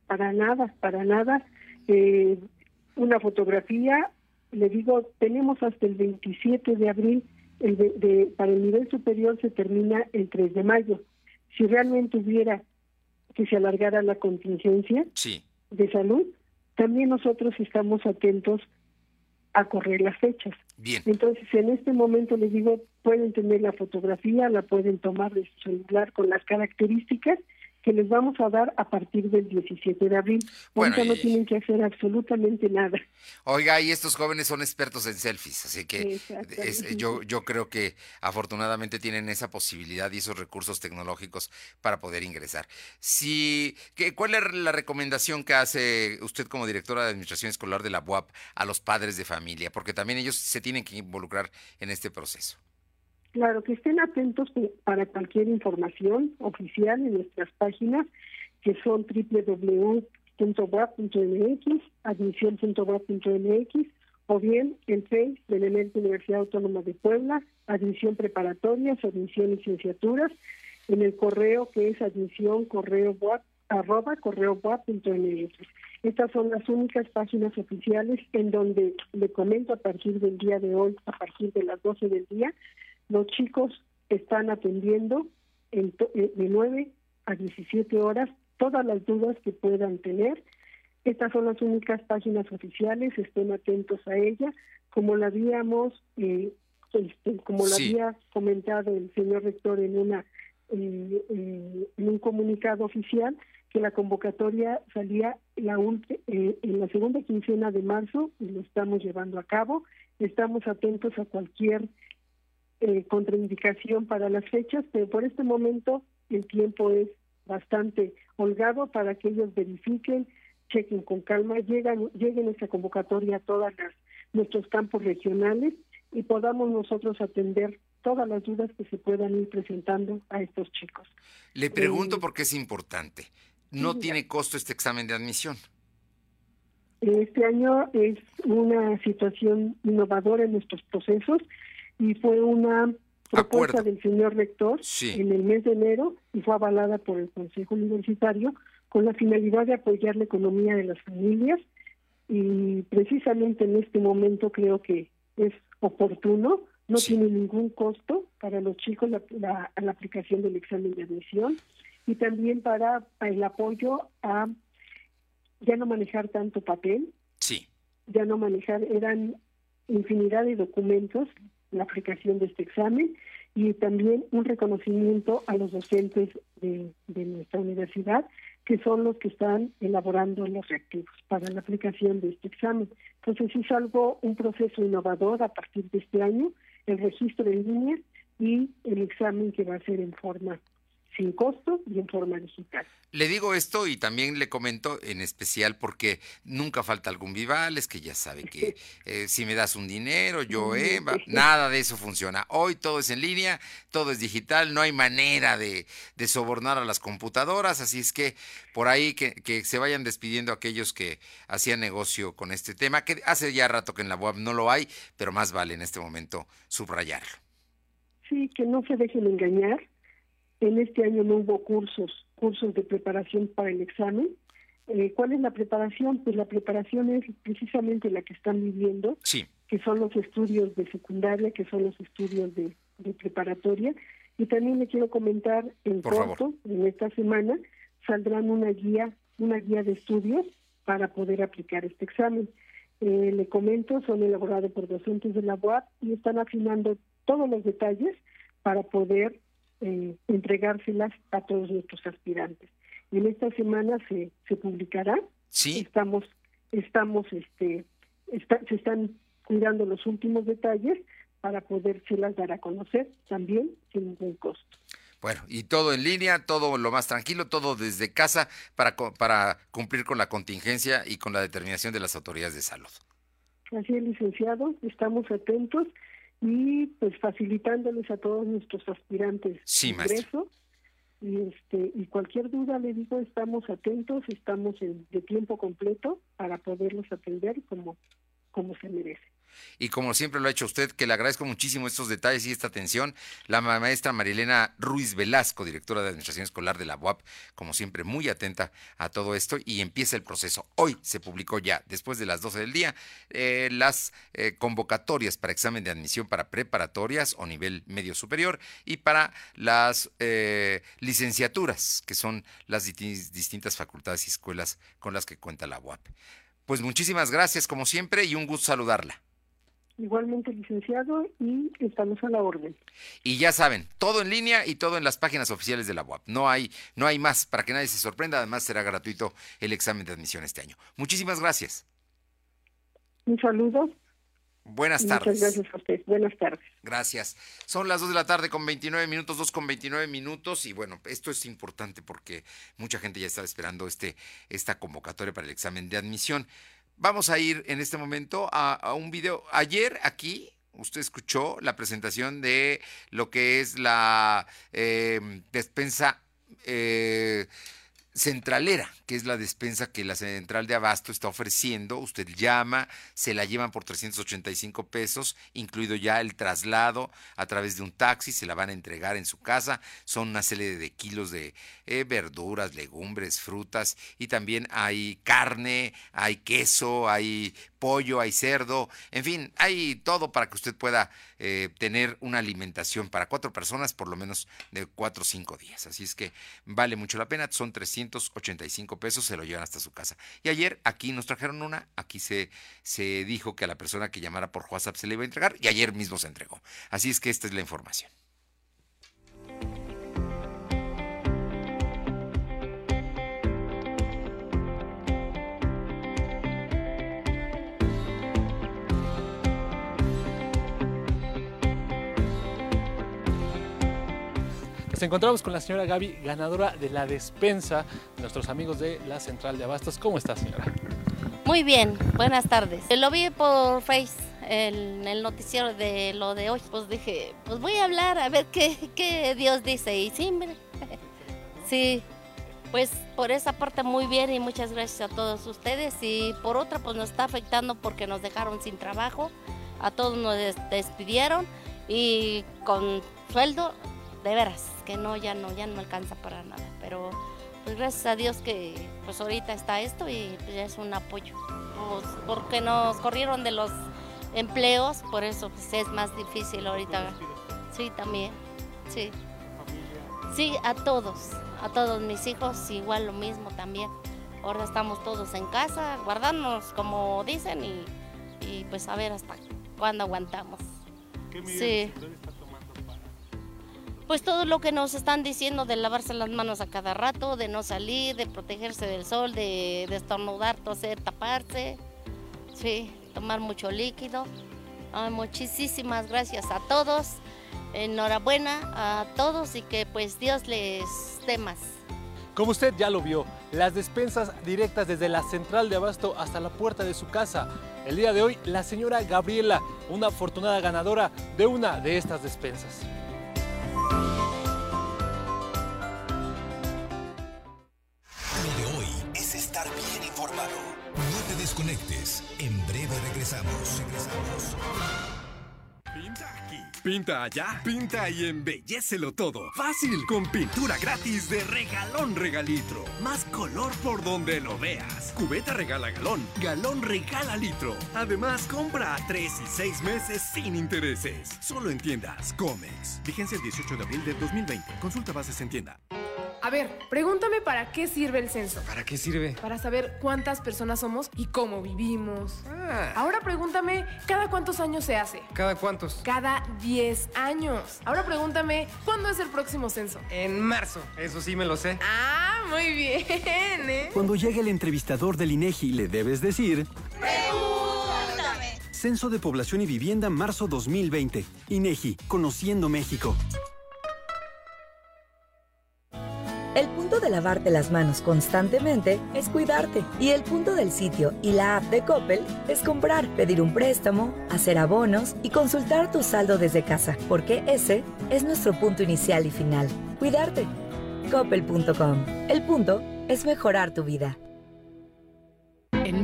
Para nada, para nada. Una fotografía, le digo, tenemos hasta el 27 de abril, para el nivel superior se termina el 3 de mayo. Si realmente hubiera que se alargara la contingencia de salud, también nosotros estamos atentos a correr las fechas. Bien. Entonces, en este momento les digo, pueden tener la fotografía, la pueden tomar de su celular con las características que les vamos a dar a partir del 17 de abril. Bueno, ahorita no tienen que hacer absolutamente nada. Oiga, y estos jóvenes son expertos en selfies, así que yo creo que afortunadamente tienen esa posibilidad y esos recursos tecnológicos para poder ingresar. ¿Cuál es la recomendación que hace usted como directora de Administración Escolar de la UAP a los padres de familia? Porque también ellos se tienen que involucrar en este proceso. Claro, que estén atentos para cualquier información oficial en nuestras páginas, que son www.gov.mx, admisión.gov.mx, o bien el Facebook de Benemérita Universidad Autónoma de Puebla, admisión preparatorias, admisión licenciaturas, en el correo que es admisión@correoboap.mx. Estas son las únicas páginas oficiales en donde, le comento, a partir del día de hoy, a partir de las 12 del día, los chicos están atendiendo de 9 a 17 horas todas las dudas que puedan tener. Estas son las únicas páginas oficiales, estén atentos a ellas. Como la habíamos había comentado el señor rector en una en un comunicado oficial, que la convocatoria salía en la segunda quincena de marzo, y lo estamos llevando a cabo. Estamos atentos a cualquier contraindicación para las fechas, pero por este momento el tiempo es bastante holgado para que ellos verifiquen, chequen con calma, llegue nuestra convocatoria a todos nuestros campos regionales y podamos nosotros atender todas las dudas que se puedan ir presentando a estos chicos. Le pregunto porque es importante. ¿No tiene costo este examen de admisión? Este año es una situación innovadora en nuestros procesos y fue una propuesta del señor rector en el mes de enero y fue avalada por el Consejo Universitario con la finalidad de apoyar la economía de las familias, y precisamente en este momento creo que es oportuno. No tiene ningún costo para los chicos la aplicación del examen de admisión, y también para el apoyo a ya no manejar tanto papel, ya no manejar, eran infinidad de documentos la aplicación de este examen, y también un reconocimiento a los docentes de nuestra universidad, que son los que están elaborando los reactivos para la aplicación de este examen. Entonces es un proceso innovador a partir de este año, el registro en línea y el examen que va a ser en forma sin costo y en forma digital. Le digo esto y también le comento en especial porque nunca falta algún Vivales que ya sabe que si me das un dinero, yo nada de eso funciona. Hoy todo es en línea, todo es digital, no hay manera de sobornar a las computadoras, así es que por ahí que se vayan despidiendo aquellos que hacían negocio con este tema, que hace ya rato que en la UAP no lo hay, pero más vale en este momento subrayarlo. Sí, que no se dejen engañar. En este año no hubo cursos de preparación para el examen. ¿Cuál es la preparación? Pues la preparación es precisamente la que están viviendo, que son los estudios de secundaria, que son los estudios de preparatoria. Y también le quiero comentar, en corto, en esta semana, saldrán una guía de estudios para poder aplicar este examen. Le comento, son elaborados por docentes de la UAP y están afinando todos los detalles para poder entregárselas a todos nuestros aspirantes. En esta semana se publicará. Se están cuidando los últimos detalles para podérselas dar a conocer también sin ningún costo. Bueno, y todo en línea, todo lo más tranquilo, todo desde casa para cumplir con la contingencia y con la determinación de las autoridades de salud. Así es, licenciado, estamos atentos y pues facilitándoles a todos nuestros aspirantes ingreso. Y cualquier duda, le digo, estamos atentos, estamos de tiempo completo para poderlos atender como se merece. Y como siempre lo ha hecho usted, que le agradezco muchísimo estos detalles y esta atención, la maestra Marilena Ruiz Velasco, directora de Administración Escolar de la UAP, como siempre muy atenta a todo esto, y empieza el proceso. Hoy se publicó ya, después de las 12 del día, las convocatorias para examen de admisión para preparatorias o nivel medio superior y para las licenciaturas, que son las distintas facultades y escuelas con las que cuenta la UAP. Pues muchísimas gracias, como siempre, y un gusto saludarla. Igualmente, licenciado, y estamos a la orden. Y ya saben, todo en línea y todo en las páginas oficiales de la UAP. No hay más, para que nadie se sorprenda. Además, será gratuito el examen de admisión este año. Muchísimas gracias. Un saludo. Buenas tardes. Muchas gracias a usted. Buenas tardes. Gracias. Son las 2 de la tarde con 29 minutos, 2 con 29 minutos. Y bueno, esto es importante porque mucha gente ya estaba esperando esta convocatoria para el examen de admisión. Vamos a ir en este momento a un video. Ayer aquí usted escuchó la presentación de lo que es la despensa centralera, que es la despensa que la central de abasto está ofreciendo. Usted llama, se la llevan por 385 pesos, incluido ya el traslado a través de un taxi, se la van a entregar en su casa. Son una serie de kilos de verduras, legumbres, frutas, y también hay carne, hay queso, hay pollo, hay cerdo, en fin, hay todo para que usted pueda tener una alimentación para 4 personas, por lo menos de 4 o 5 días. Así es que vale mucho la pena, son 385 pesos, se lo llevan hasta su casa. Y ayer aquí nos trajeron una, aquí se dijo que a la persona que llamara por WhatsApp se le iba a entregar, y ayer mismo se entregó. Así es que esta es la información. Nos encontramos con la señora Gaby, ganadora de la despensa de nuestros amigos de la Central de Abastos. ¿Cómo está, señora? Muy bien, buenas tardes. Lo vi por Face, en el noticiero de lo de hoy. Pues dije, pues voy a hablar a ver qué Dios dice. Y sí, mire, sí, pues por esa parte muy bien, y muchas gracias a todos ustedes. Y por otra, pues nos está afectando porque nos dejaron sin trabajo, a todos nos despidieron, y con sueldo, de veras, que ya no alcanza para nada, pero pues gracias a Dios que pues ahorita está esto y ya es un apoyo. Pues porque nos corrieron de los empleos, por eso pues es más difícil ahorita. Sí, también, sí. Sí, a todos mis hijos igual lo mismo también. Ahora estamos todos en casa, guardándonos como dicen, y pues a ver hasta cuándo aguantamos. ¿Qué medidas usted está tomando para...? Pues todo lo que nos están diciendo de lavarse las manos a cada rato, de no salir, de protegerse del sol, de estornudar, toser, taparse, sí, tomar mucho líquido. Ay, muchísimas gracias a todos, enhorabuena a todos, y que pues Dios les dé más. Como usted ya lo vio, las despensas directas desde la Central de Abasto hasta la puerta de su casa. El día de hoy, la señora Gabriela, una afortunada ganadora de una de estas despensas. Bien informado. No te desconectes. En breve regresamos. Pinta aquí, pinta allá, pinta y embellécelo todo. Fácil, con pintura gratis de Regalón Regalitro. Más color por donde lo veas. Cubeta regala galón, galón regala litro. Además, compra a 3 y 6 meses sin intereses. Solo en tiendas Comex. Vigencia el 18 de abril de 2020. Consulta bases en tienda. A ver, pregúntame para qué sirve el censo. ¿Para qué sirve? Para saber cuántas personas somos y cómo vivimos. Ah. Ahora pregúntame, ¿cada cuántos años se hace? ¿Cada cuántos? Cada 10 años. Ahora pregúntame, ¿cuándo es el próximo censo? En marzo. Eso sí me lo sé. Ah, muy bien, ¿eh? Cuando llegue el entrevistador del INEGI, le debes decir... ¡Pregúntame! Censo de Población y Vivienda, marzo 2020. INEGI, Conociendo México. El punto de lavarte las manos constantemente es cuidarte, y el punto del sitio y la app de Coppel es comprar, pedir un préstamo, hacer abonos y consultar tu saldo desde casa, porque ese es nuestro punto inicial y final, cuidarte. Coppel.com. El punto es mejorar tu vida. En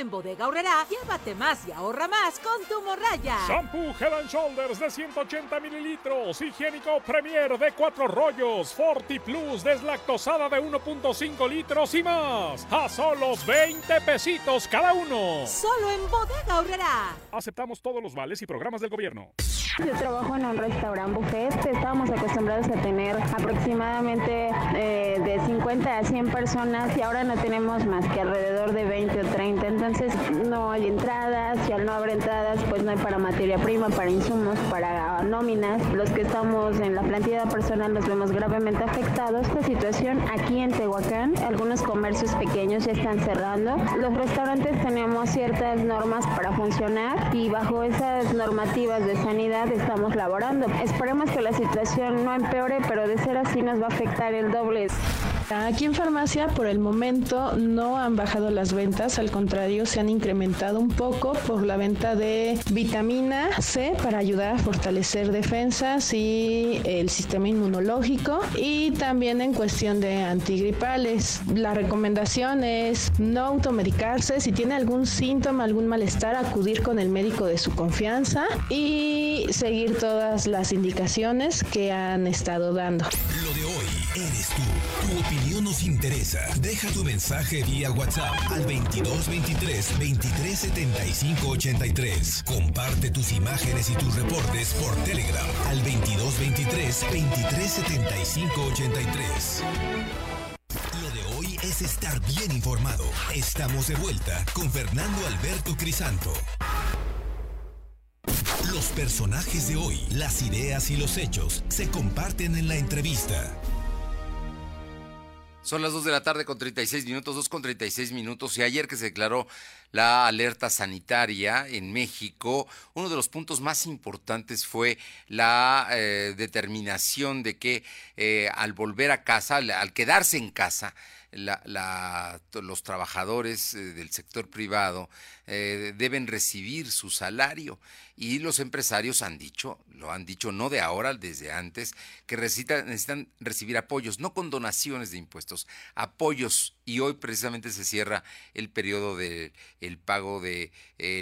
En Bodega Aurrera, llévate más y ahorra más con tu morraya. Shampoo Head and Shoulders de 180 mililitros, higiénico Premier de 4 rollos, Forti Plus deslactosada de 1.5 litros y más, a solos 20 pesitos cada uno. Solo en Bodega Aurrera. Aceptamos todos los vales y programas del gobierno. Yo trabajo en un restaurante buffet. Estábamos acostumbrados a tener aproximadamente de 50 a 100 personas y ahora no tenemos más que alrededor de 20 o 30. Entonces no hay entradas y al no haber entradas pues no hay para materia prima, para insumos, para nóminas. Los que estamos en la plantilla personal nos vemos gravemente afectados. Esta situación aquí en Tehuacán, algunos comercios pequeños ya están cerrando. Los restaurantes tenemos ciertas normas para funcionar y bajo esas normativas de sanidad estamos laborando. Esperemos que la situación no empeore, pero de ser así nos va a afectar el doble. Aquí en farmacia por el momento no han bajado las ventas, al contrario se han incrementado un poco por la venta de vitamina C para ayudar a fortalecer defensas y el sistema inmunológico, y también en cuestión de antigripales. La recomendación es no automedicarse, si tiene algún síntoma, algún malestar, acudir con el médico de su confianza y seguir todas las indicaciones que han estado dando. Lo de hoy eres tú. Tu opinión nos interesa. Deja tu mensaje vía WhatsApp al 2223-2375-83. Comparte tus imágenes y tus reportes por Telegram al 2223-2375-83. Lo de hoy es estar bien informado. Estamos de vuelta con Fernando Alberto Crisanto. Los personajes de hoy, las ideas y los hechos se comparten en la entrevista. Son las 2 de la tarde con 36 minutos, 2 con 36 minutos, y ayer que se declaró la alerta sanitaria en México, uno de los puntos más importantes fue la determinación de que al volver a casa, al quedarse en casa, los trabajadores del sector privado deben recibir su salario, y los empresarios lo han dicho no de ahora, desde antes, que necesitan recibir apoyos, no condonaciones de impuestos, apoyos, y hoy precisamente se cierra el periodo del pago del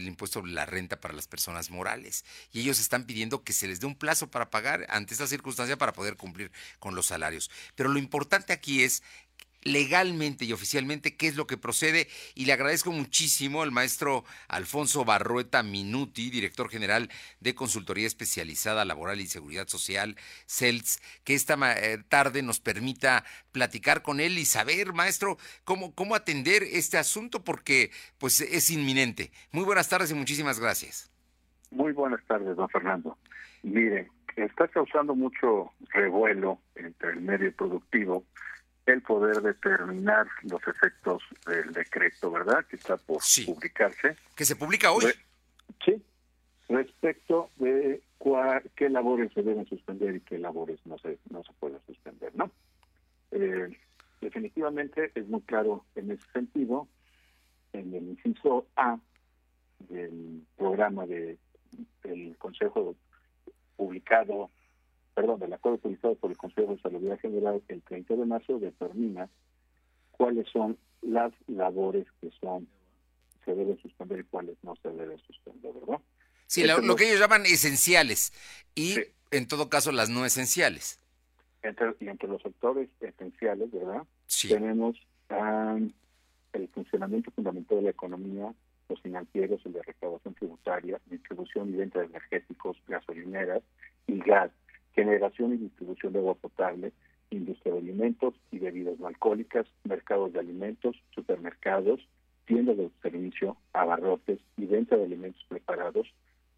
impuesto sobre la renta para las personas morales, y ellos están pidiendo que se les dé un plazo para pagar ante esta circunstancia para poder cumplir con los salarios. Pero lo importante aquí es legalmente y oficialmente qué es lo que procede, y le agradezco muchísimo al maestro Alfonso Barrueta Minuti, director general de Consultoría Especializada Laboral y Seguridad Social, CELTS, que esta tarde nos permita platicar con él y saber, maestro, cómo atender este asunto, porque pues es inminente. Muy buenas tardes y muchísimas gracias. Muy buenas tardes, don Fernando. Mire, está causando mucho revuelo entre el medio productivo el poder determinar los efectos del decreto, ¿verdad?, que está por publicarse. Que se publica hoy. Sí, respecto de qué labores se deben suspender y qué labores no se pueden suspender, ¿no? Definitivamente es muy claro en ese sentido, en el inciso A del programa del Consejo publicado, perdón, del acuerdo publicado por el Consejo de Salubridad General el 30 de marzo, determina cuáles son las labores que se deben suspender y cuáles no se deben suspender, ¿verdad? Sí, lo que ellos llaman esenciales y, sí, en todo caso, las no esenciales. Entre los sectores esenciales, ¿verdad? Sí. Tenemos el funcionamiento fundamental de la economía, los financieros, el de recaudación tributaria, distribución y venta de energéticos, gasolineras y gas, generación y distribución de agua potable, industria de alimentos y bebidas no alcohólicas, mercados de alimentos, supermercados, tiendas de servicio, abarrotes y venta de alimentos preparados,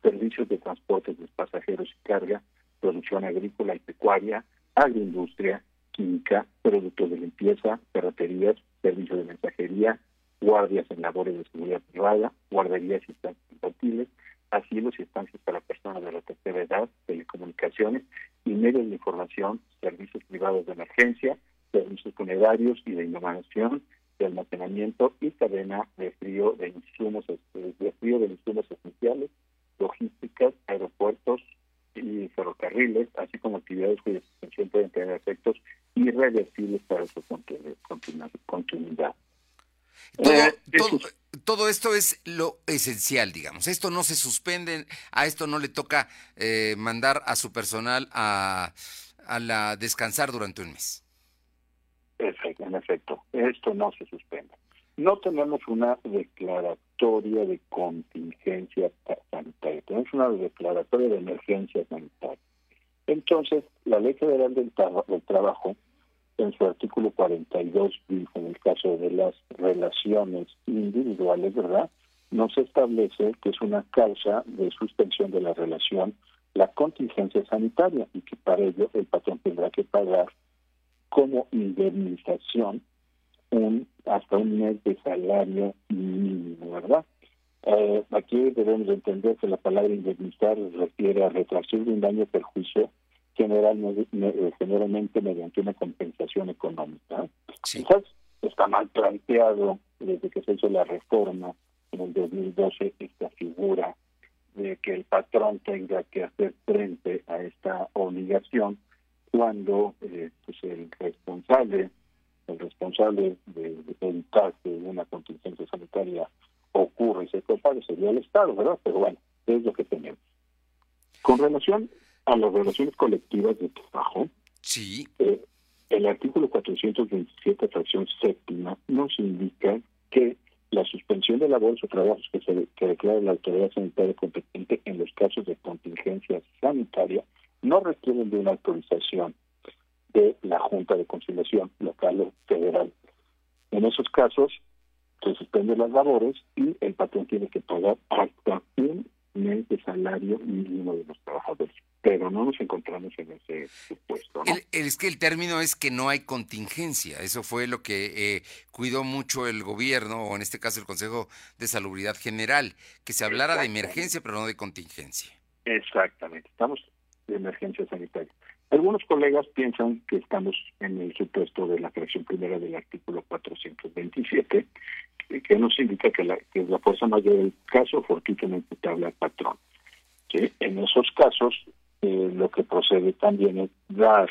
servicios de transportes de pasajeros y carga, producción agrícola y pecuaria, agroindustria, química, productos de limpieza, ferreterías, servicios de mensajería, guardias en labores de seguridad privada, guarderías y estancias infantiles, asilos y estancias para personas de la tercera edad, telecomunicaciones y medios de información, servicios privados de emergencia, servicios funerarios y de innovación, de almacenamiento y cadena de frío de insumos esenciales, logísticas, aeropuertos y ferrocarriles, así como actividades cuya suspensión pueden tener efectos irreversibles para su continuidad. Todo esto es lo esencial, digamos. Esto no se suspende, a esto no le toca mandar a su personal a descansar durante un mes. En efecto, esto no se suspende. No tenemos una declaratoria de contingencia sanitaria tenemos una declaratoria de emergencia sanitaria. Entonces, la Ley Federal del Trabajo, en su artículo 42, en el caso de las relaciones individuales, ¿verdad?, nos establece que es una causa de suspensión de la relación la contingencia sanitaria y que para ello el patrón tendrá que pagar como indemnización hasta un mes de salario mínimo, ¿verdad? Aquí debemos entender que la palabra indemnizar refiere a retracción de un daño o perjuicio generalmente mediante una compensación económica. Sí. Quizás está mal planteado desde que se hizo la reforma en el 2012 esta figura de que el patrón tenga que hacer frente a esta obligación cuando el responsable de evitar que una contingencia sanitaria ocurra y se compare sería el Estado, ¿verdad? Pero bueno, es lo que tenemos. Con relación a las relaciones colectivas de trabajo, sí, el artículo 427, fracción séptima, nos indica que la suspensión de labores o trabajos que declara la autoridad sanitaria competente en los casos de contingencia sanitaria no requieren de una autorización de la Junta de Conciliación Local o Federal. En esos casos, se suspenden las labores y el patrón tiene que pagar hasta un mes de salario mínimo de los trabajadores. Pero no nos encontramos en ese supuesto, ¿no? Es que el término es que no hay contingencia. Eso fue lo que cuidó mucho el gobierno, o en este caso el Consejo de Salubridad General, que se hablara de emergencia, pero no de contingencia. Exactamente. Estamos de emergencia sanitaria. Algunos colegas piensan que estamos en el supuesto de la fracción primera del artículo 427, que nos indica que la fuerza mayor del caso fortuitamente no imputable al patrón. Que en esos casos lo que procede también es dar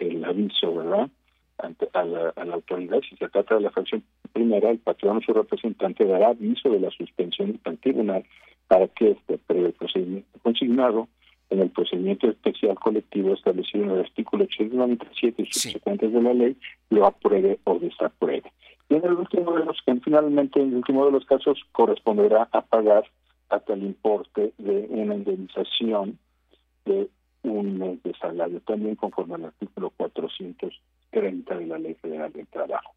el aviso, ¿verdad?, a la autoridad. Si se trata de la fracción primera, el patrón o su representante dará aviso de la suspensión al tribunal para que este previo procedimiento consignado en el procedimiento especial colectivo establecido en el artículo 897 y subsecuentes de la ley, lo apruebe o desapruebe. Y en el último de los casos corresponderá a pagar hasta el importe de una indemnización de un mes de salario, también conforme al artículo 430 de la Ley Federal del Trabajo.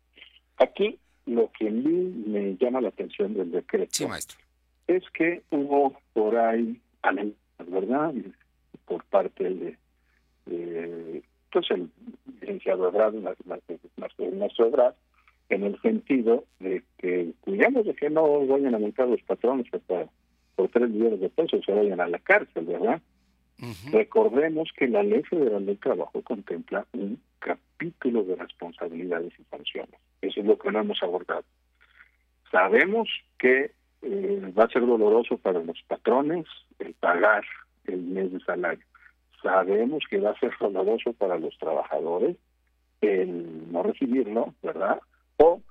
Aquí lo que a mí me llama la atención del decreto es que hubo por ahí, ¿verdad?, por parte de el licenciado Ebrard, Marcelo Ebrard, en el sentido de que cuidamos de que no vayan a multar los patrones por 3 millones de pesos se vayan a la cárcel, ¿verdad? Uh-huh. Recordemos que la Ley Federal del Trabajo contempla un capítulo de responsabilidades y sanciones. Eso es lo que no hemos abordado. Sabemos que va a ser doloroso para los patrones el pagar el mes de salario. Sabemos que va a ser doloroso para los trabajadores el no recibirlo, ¿verdad? O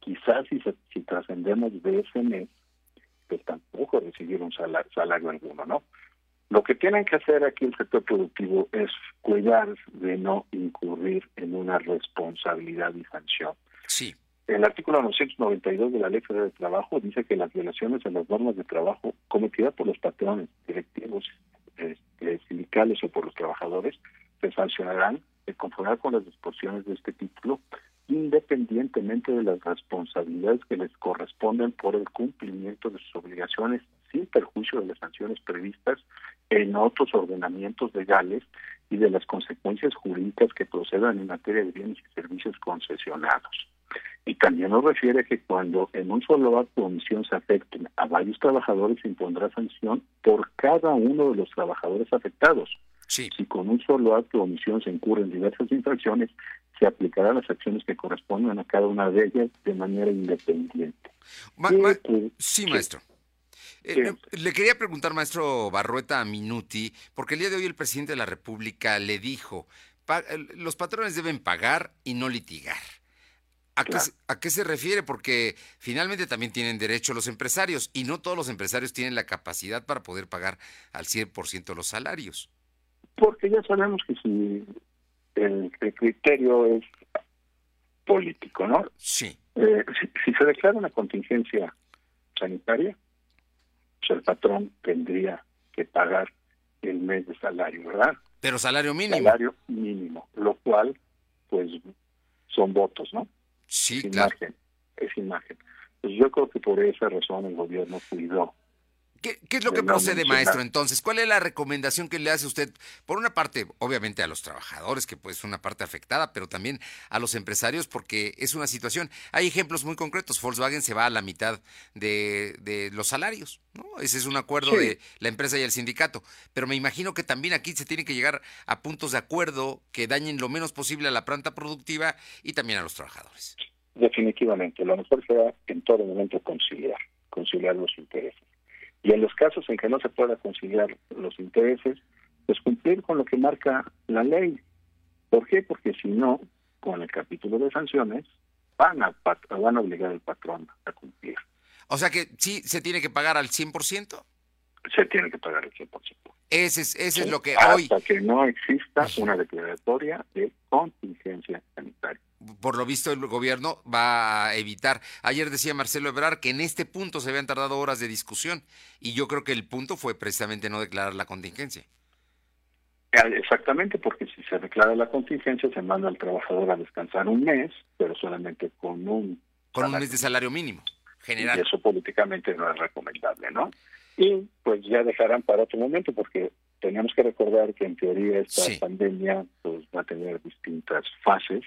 quizás si trascendemos de ese mes, pues tampoco recibir un salario alguno, ¿no? Lo que tienen que hacer aquí el sector productivo es cuidar de no incurrir en una responsabilidad y sanción. Sí. El artículo 992 de la Ley Federal del Trabajo dice que las violaciones a las normas de trabajo cometidas por los patrones, directivos, sindicales o por los trabajadores se sancionarán de conformidad con las disposiciones de este título, independientemente de las responsabilidades que les corresponden por el cumplimiento de sus obligaciones, sin perjuicio de las sanciones previstas en otros ordenamientos legales y de las consecuencias jurídicas que procedan en materia de bienes y servicios concesionados. Y también nos refiere que cuando en un solo acto o omisión se afecten a varios trabajadores, se impondrá sanción por cada uno de los trabajadores afectados. Sí. Si con un solo acto o omisión se incurren diversas infracciones, se aplicarán las acciones que correspondan a cada una de ellas de manera independiente. Maestro. Le quería preguntar, maestro Barrueta Minuti, porque el día de hoy el presidente de la República le dijo, los patrones deben pagar y no litigar. ¿A qué se refiere? Porque finalmente también tienen derecho los empresarios y no todos los empresarios tienen la capacidad para poder pagar al 100% los salarios. Porque ya sabemos que si el criterio es político, ¿no? Sí. Si se declara una contingencia sanitaria, pues el patrón tendría que pagar el mes de salario, ¿verdad? Pero salario mínimo. Salario mínimo, lo cual, pues, son votos, ¿no? Sí, es claro. Imagen, es imagen. Pues yo creo que por esa razón el gobierno cuidó. ¿Qué es lo que procede, maestro, entonces? ¿Cuál es la recomendación que le hace usted? Por una parte, obviamente, a los trabajadores, que pues es una parte afectada, pero también a los empresarios, porque es una situación. Hay ejemplos muy concretos. Volkswagen se va a la mitad de los salarios, ¿no? Ese es un acuerdo sí. de la empresa y el sindicato. Pero me imagino que también aquí se tiene que llegar a puntos de acuerdo que dañen lo menos posible a la planta productiva y también a los trabajadores. Definitivamente. Lo mejor será en todo momento conciliar los intereses. Y en los casos en que no se pueda conciliar los intereses, pues cumplir con lo que marca la ley. ¿Por qué? Porque si no, con el capítulo de sanciones, van a obligar al patrón a cumplir. O sea que sí se tiene que pagar al 100%. Se tiene que pagar al 100%. Ese es lo que hoy... Hasta que no exista una declaratoria de contingencia sanitaria. Por lo visto, el gobierno va a evitar. Ayer decía Marcelo Ebrard que en este punto se habían tardado horas de discusión, y yo creo que el punto fue precisamente no declarar la contingencia. Exactamente, porque si se declara la contingencia, se manda al trabajador a descansar un mes, pero solamente con un mes de salario mínimo general. Y eso políticamente no es recomendable, ¿no? Y pues ya dejarán para otro momento, porque tenemos que recordar que en teoría esta pandemia pues va a tener distintas fases.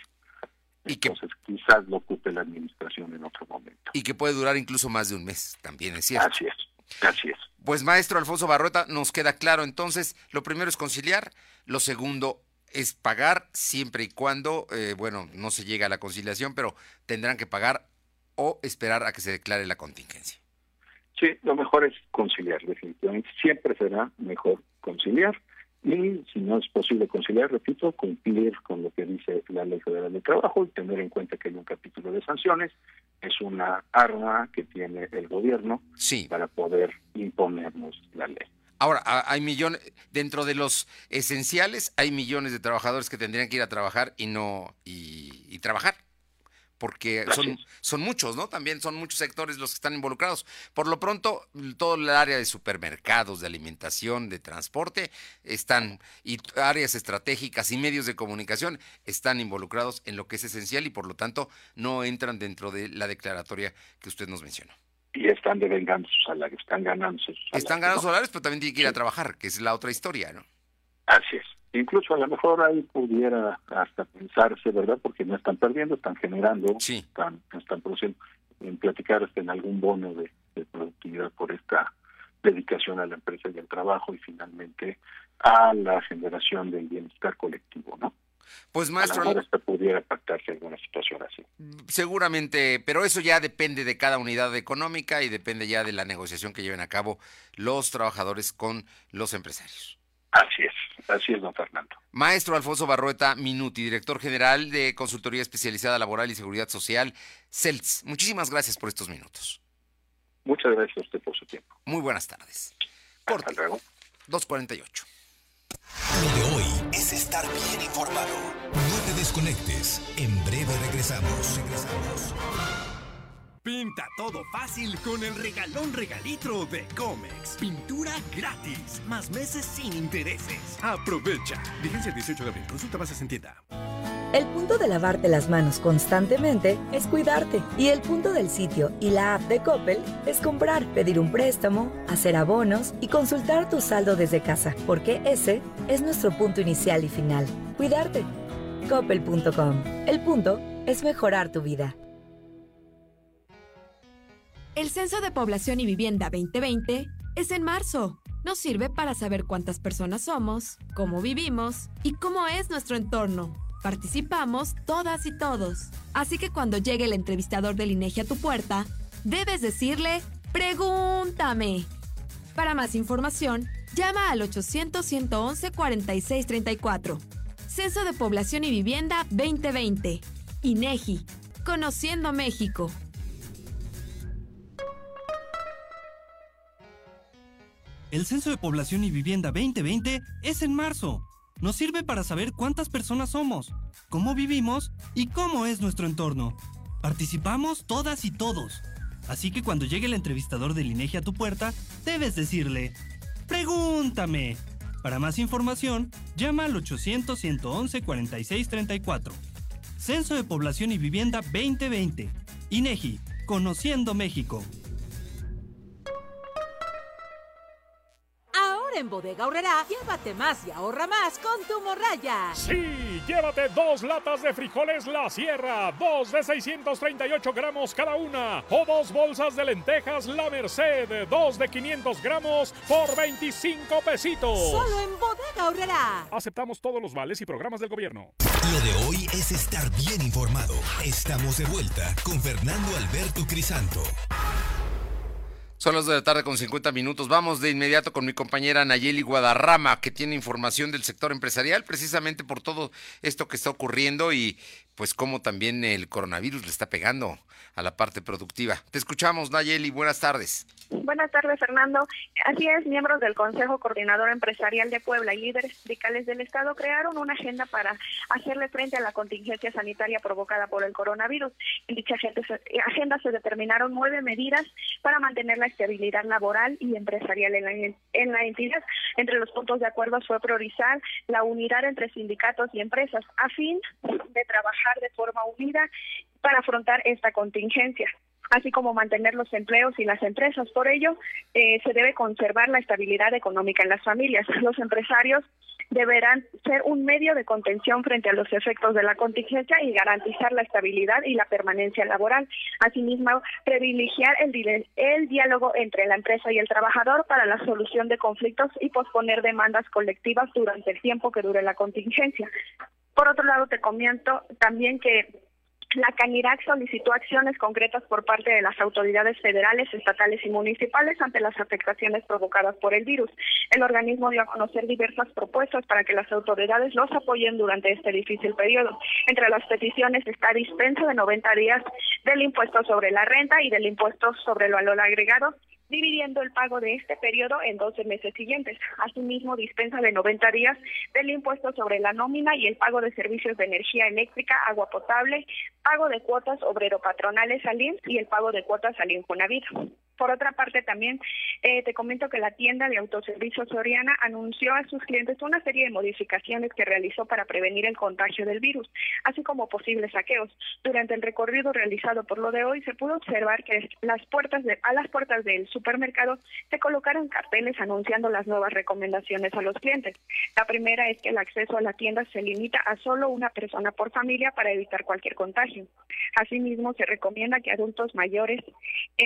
Entonces quizás lo ocupe la administración en otro momento. Y que puede durar incluso más de un mes, también es cierto. Así es, así es. Pues maestro Alfonso Barrueta, nos queda claro entonces, lo primero es conciliar, lo segundo es pagar siempre y cuando, bueno, no se llegue a la conciliación, pero tendrán que pagar o esperar a que se declare la contingencia. Sí, lo mejor es conciliar, definitivamente. Siempre será mejor conciliar. Y si no es posible conciliar, repito, cumplir con lo que dice la Ley Federal de Trabajo y tener en cuenta que hay un capítulo de sanciones, es una arma que tiene el gobierno para poder imponernos la ley. Ahora, hay millones, dentro de los esenciales, hay millones de trabajadores que tendrían que ir a trabajar y no y trabajar, porque son muchos, ¿no? También son muchos sectores los que están involucrados. Por lo pronto, todo el área de supermercados, de alimentación, de transporte, están, y áreas estratégicas y medios de comunicación están involucrados en lo que es esencial y por lo tanto no entran dentro de la declaratoria que usted nos mencionó. Y están devengando sus salarios, están ganando sus salarios. Están ganando sus salarios, pero también tienen que ir a trabajar, que es la otra historia, ¿no? Así es. Incluso a lo mejor ahí pudiera hasta pensarse, ¿verdad? Porque no están perdiendo, están generando, están produciendo. En platicar hasta en algún bono de productividad por esta dedicación a la empresa y al trabajo y finalmente a la generación del bienestar colectivo, ¿no? Pues maestro, a lo mejor hasta pudiera pactarse alguna situación así. Seguramente, pero eso ya depende de cada unidad económica y depende ya de la negociación que lleven a cabo los trabajadores con los empresarios. Así es, don Fernando. Maestro Alfonso Barrueta Minuti, director general de Consultoría Especializada Laboral y Seguridad Social, CELTS. Muchísimas gracias por estos minutos. Muchas gracias a usted por su tiempo. Muy buenas tardes. Corte. Hasta luego. 2:48. Lo de hoy es estar bien informado. No te desconectes. En breve regresamos. Pinta todo fácil con el regalón regalitro de Comex. Pintura gratis, más meses sin intereses. Aprovecha. Vigencia el 18 de abril. Consulta bases en tienda. El punto de lavarte las manos constantemente es cuidarte. Y el punto del sitio y la app de Coppel es comprar, pedir un préstamo, hacer abonos y consultar tu saldo desde casa. Porque ese es nuestro punto inicial y final. Cuidarte. Coppel.com. El punto es mejorar tu vida. El Censo de Población y Vivienda 2020 es en marzo. Nos sirve para saber cuántas personas somos, cómo vivimos y cómo es nuestro entorno. Participamos todas y todos. Así que cuando llegue el entrevistador del INEGI a tu puerta, debes decirle ¡Pregúntame! Para más información, llama al 800-111-4634. Censo de Población y Vivienda 2020. INEGI. Conociendo México. El Censo de Población y Vivienda 2020 es en marzo. Nos sirve para saber cuántas personas somos, cómo vivimos y cómo es nuestro entorno. Participamos todas y todos. Así que cuando llegue el entrevistador del INEGI a tu puerta, debes decirle: ¡pregúntame! Para más información, llama al 800-111-4634. Censo de Población y Vivienda 2020. INEGI, Conociendo México. En Bodega Aurrera, llévate más y ahorra más con tu morraya. Sí, llévate 2 latas de frijoles La Sierra, 2 de 638 gramos cada una, o 2 bolsas de lentejas La Merced, 2 de 500 gramos por 25 pesitos. Solo en Bodega Aurrera. Aceptamos todos los vales y programas del gobierno. Lo de hoy es estar bien informado. Estamos de vuelta con Fernando Alberto Crisanto. Son las 2:50 p.m. Vamos de inmediato con mi compañera Nayeli Guadarrama, que tiene información del sector empresarial, precisamente por todo esto que está ocurriendo y pues cómo también el coronavirus le está pegando a la parte productiva. Te escuchamos, Nayeli, buenas tardes. Buenas tardes, Fernando. Así es, miembros del Consejo Coordinador Empresarial de Puebla y líderes sindicales del Estado crearon una agenda para hacerle frente a la contingencia sanitaria provocada por el coronavirus. En dicha agenda se determinaron 9 medidas para mantener la estabilidad laboral y empresarial en la entidad. Entre los puntos de acuerdo fue priorizar la unidad entre sindicatos y empresas a fin de trabajar de forma unida para afrontar esta contingencia, así como mantener los empleos y las empresas. Por ello, se debe conservar la estabilidad económica en las familias. Los empresarios deberán ser un medio de contención frente a los efectos de la contingencia y garantizar la estabilidad y la permanencia laboral. Asimismo, privilegiar el diálogo entre la empresa y el trabajador para la solución de conflictos y posponer demandas colectivas durante el tiempo que dure la contingencia. Por otro lado, te comento también que la CANIRAC solicitó acciones concretas por parte de las autoridades federales, estatales y municipales ante las afectaciones provocadas por el virus. El organismo dio a conocer diversas propuestas para que las autoridades los apoyen durante este difícil periodo. Entre las peticiones está dispensa de 90 días del impuesto sobre la renta y del impuesto sobre el valor agregado, dividiendo el pago de este periodo en 12 meses siguientes. Asimismo, dispensa de 90 días del impuesto sobre la nómina y el pago de servicios de energía eléctrica, agua potable, pago de cuotas obrero-patronales al IMSS y el pago de cuotas al Infonavit. Por otra parte, también te comento que la tienda de autoservicios Soriana anunció a sus clientes una serie de modificaciones que realizó para prevenir el contagio del virus, así como posibles saqueos. Durante el recorrido realizado por lo de hoy, se pudo observar que a las puertas del supermercado se colocaron carteles anunciando las nuevas recomendaciones a los clientes. La primera es que el acceso a la tienda se limita a solo una persona por familia para evitar cualquier contagio. Asimismo, se recomienda que adultos mayores,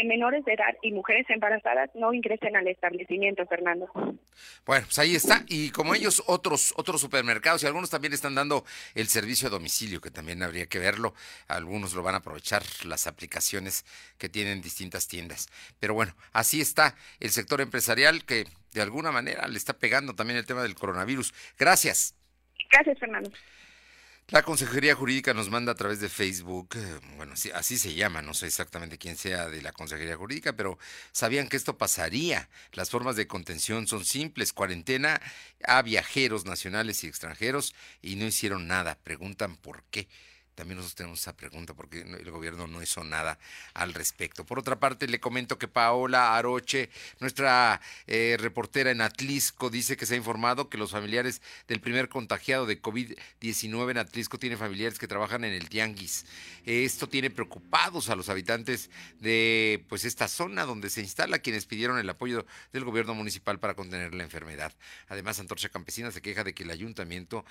menores de edad y mujeres embarazadas no ingresen al establecimiento, Fernando. Bueno, pues ahí está. Y como ellos, otros supermercados y algunos también están dando el servicio a domicilio, que también habría que verlo. Algunos lo van a aprovechar, las aplicaciones que tienen distintas tiendas. Pero bueno, así está el sector empresarial, que de alguna manera le está pegando también el tema del coronavirus. Gracias. Gracias, Fernando. La Consejería Jurídica nos manda a través de Facebook, bueno, así se llama, no sé exactamente quién sea de la Consejería Jurídica, pero sabían que esto pasaría. Las formas de contención son simples: cuarentena a viajeros nacionales y extranjeros, y no hicieron nada. Preguntan por qué. También nosotros tenemos esa pregunta, porque el gobierno no hizo nada al respecto. Por otra parte, le comento que Paola Aroche, nuestra reportera en Atlixco, dice que se ha informado que los familiares del primer contagiado de COVID-19 en Atlixco tienen familiares que trabajan en el tianguis. Esto tiene preocupados a los habitantes de pues esta zona donde se instala, quienes pidieron el apoyo del gobierno municipal para contener la enfermedad. Además, Antorcha Campesina se queja de que el ayuntamiento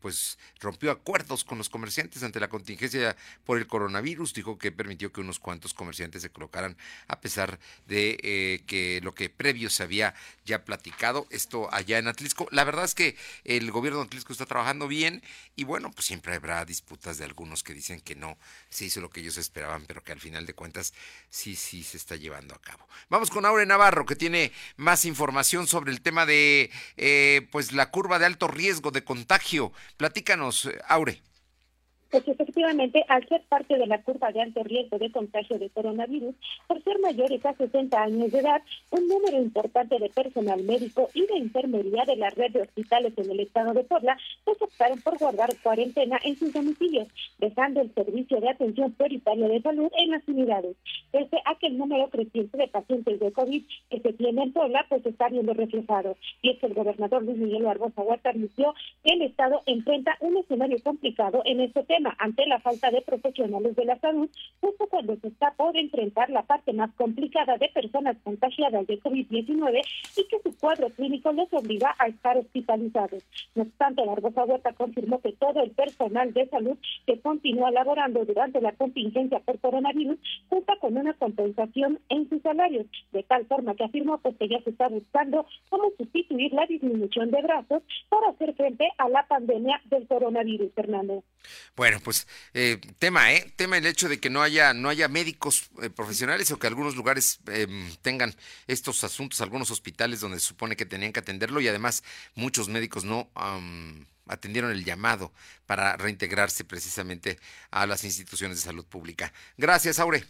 pues rompió acuerdos con los comerciantes ante la contingencia por el coronavirus. Dijo que permitió que unos cuantos comerciantes se colocaran a pesar de que lo que previo se había ya platicado, esto allá en Atlixco. La verdad es que el gobierno de Atlixco está trabajando bien y bueno, pues siempre habrá disputas de algunos que dicen que no se hizo lo que ellos esperaban, pero que al final de cuentas sí se está llevando a cabo. Vamos con Aure Navarro, que tiene más información sobre el tema de pues la curva de alto riesgo de contagio. Platícanos, Aure. Porque efectivamente, al ser parte de la curva de alto riesgo de contagio de coronavirus, por ser mayores a 60 años de edad, un número importante de personal médico y de enfermería de la red de hospitales en el estado de Puebla pues optaron por guardar cuarentena en sus domicilios, dejando el servicio de atención prioritaria de salud en las unidades. Pese a que el número creciente de pacientes de COVID que se tiene en Puebla pues está viendo reflejado. Y es que el gobernador Luis Miguel Barbosa Huerta anunció que el estado enfrenta un escenario complicado en este tema ante la falta de profesionales de la salud, justo cuando se está por enfrentar la parte más complicada de personas contagiadas de COVID-19 y que su cuadro clínico les obliga a estar hospitalizados. No obstante, Barbosa Huerta confirmó que todo el personal de salud que continúa laborando durante la contingencia por coronavirus cuenta con una compensación en sus salarios, de tal forma que afirmó pues, que ya se está buscando cómo sustituir la disminución de brazos para hacer frente a la pandemia del coronavirus, Fernando. Bueno, pues tema el hecho de que no haya médicos profesionales o que algunos lugares tengan estos asuntos, algunos hospitales donde se supone que tenían que atenderlo y además muchos médicos no atendieron el llamado para reintegrarse precisamente a las instituciones de salud pública. Gracias, Aure.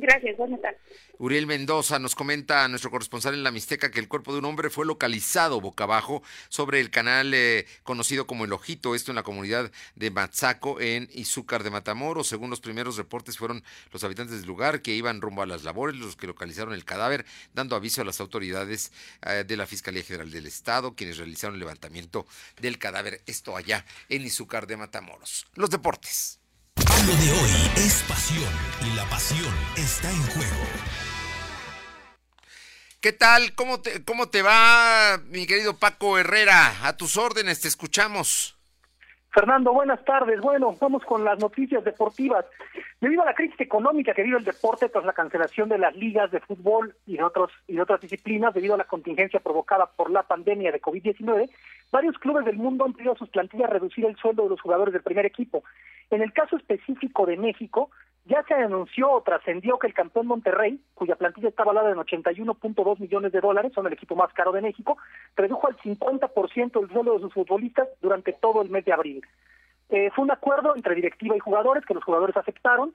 Gracias, buenas tardes. Uriel Mendoza nos comenta a nuestro corresponsal en la Mixteca que el cuerpo de un hombre fue localizado boca abajo sobre el canal conocido como El Ojito, esto en la comunidad de Matzaco, en Izúcar de Matamoros. Según los primeros reportes fueron los habitantes del lugar que iban rumbo a las labores los que localizaron el cadáver, dando aviso a las autoridades de la Fiscalía General del Estado, quienes realizaron el levantamiento del cadáver, esto allá en Izúcar de Matamoros. Los deportes. Lo de hoy es pasión y la pasión está en juego. ¿Qué tal? ¿Cómo te va, mi querido Paco Herrera? A tus órdenes, te escuchamos. Fernando, buenas tardes. Bueno, vamos con las noticias deportivas. Debido a la crisis económica que vive el deporte tras la cancelación de las ligas de fútbol y de otras disciplinas, debido a la contingencia provocada por la pandemia de COVID-19, varios clubes del mundo han pedido a sus plantillas reducir el sueldo de los jugadores del primer equipo. En el caso específico de México, ya se anunció o trascendió que el campeón Monterrey, cuya plantilla está valorada en $81.2 millones, son el equipo más caro de México, redujo al 50% el sueldo de sus futbolistas durante todo el mes de abril. Fue un acuerdo entre directiva y jugadores que los jugadores aceptaron,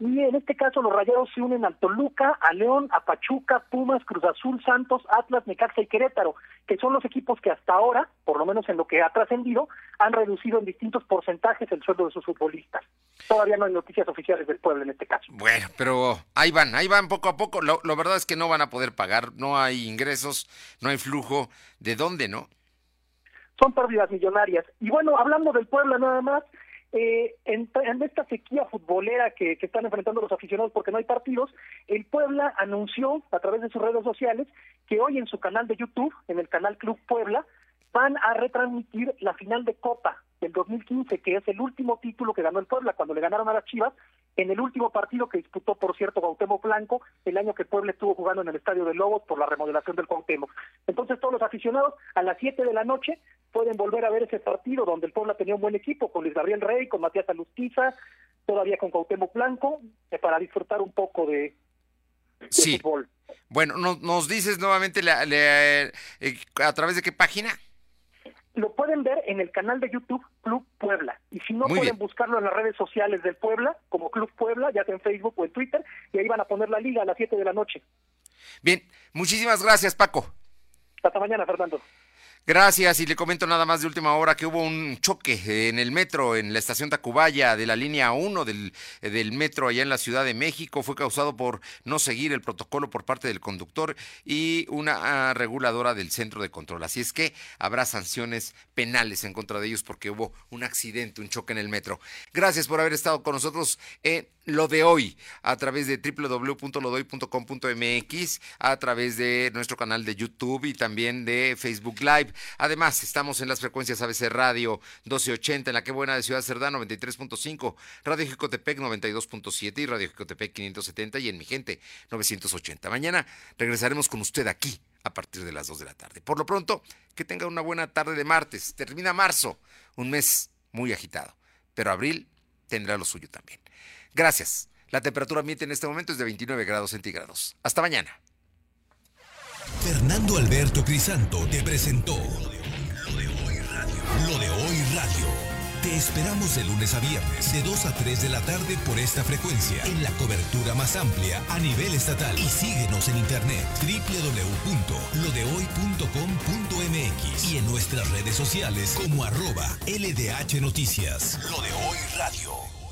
y en este caso los Rayados se unen al Toluca, a León, a Pachuca, Pumas, Cruz Azul, Santos, Atlas, Necaxa y Querétaro, que son los equipos que hasta ahora, por lo menos en lo que ha trascendido, han reducido en distintos porcentajes el sueldo de sus futbolistas. Todavía no hay noticias oficiales del pueblo en este caso. Bueno, pero ahí van poco a poco. Lo verdad es que no van a poder pagar, no hay ingresos, no hay flujo. ¿De dónde, no? Son pérdidas millonarias. Y bueno, hablando del Puebla nada más, en esta sequía futbolera que están enfrentando los aficionados porque no hay partidos, el Puebla anunció a través de sus redes sociales que hoy en su canal de YouTube, en el canal Club Puebla, van a retransmitir la final de Copa del 2015, que es el último título que ganó el Puebla cuando le ganaron a las Chivas, en el último partido que disputó, por cierto, Cuauhtémoc Blanco, el año que Puebla estuvo jugando en el Estadio de Lobos por la remodelación del Cuauhtémoc. Entonces todos los aficionados a las 7 de la noche pueden volver a ver ese partido donde el Puebla tenía un buen equipo, con Luis Gabriel Rey, con Matías Alustiza, todavía con Cuauhtémoc Blanco, para disfrutar un poco de sí. Fútbol. Bueno, ¿nos dices nuevamente a través de qué página? Lo pueden ver en el canal de YouTube Club Puebla. Y si no, pueden buscarlo en las redes sociales del Puebla, como Club Puebla, ya sea en Facebook o en Twitter, y ahí van a poner la liga a las 7 de la noche. Bien, muchísimas gracias, Paco. Hasta mañana, Fernando. Gracias, y le comento nada más de última hora que hubo un choque en el metro, en la estación Tacubaya de la línea 1 del metro allá en la Ciudad de México. Fue causado por no seguir el protocolo por parte del conductor y una reguladora del centro de control. Así es que habrá sanciones penales en contra de ellos porque hubo un accidente, un choque en el metro. Gracias por haber estado con nosotros en Lo de Hoy, a través de www.lodehoy.com.mx, a través de nuestro canal de YouTube y también de Facebook Live. Además, estamos en las frecuencias ABC Radio 1280, en La Qué Buena de Ciudad Cerdán 93.5, Radio Jicotepec 92.7 y Radio Jicotepec 570 y en Mi Gente 980. Mañana regresaremos con usted aquí a partir de las 2 de la tarde. Por lo pronto, que tenga una buena tarde de martes. Termina marzo, un mes muy agitado, pero abril tendrá lo suyo también. Gracias. La temperatura ambiente en este momento es de 29 grados centígrados. Hasta mañana. Fernando Alberto Crisanto te presentó Lo de Hoy Radio. Te esperamos de lunes a viernes, de 2 a 3 de la tarde por esta frecuencia, en la cobertura más amplia a nivel estatal. Y síguenos en internet, www.lodehoy.com.mx, y en nuestras redes sociales como @LDH Noticias. Lo de Hoy Radio.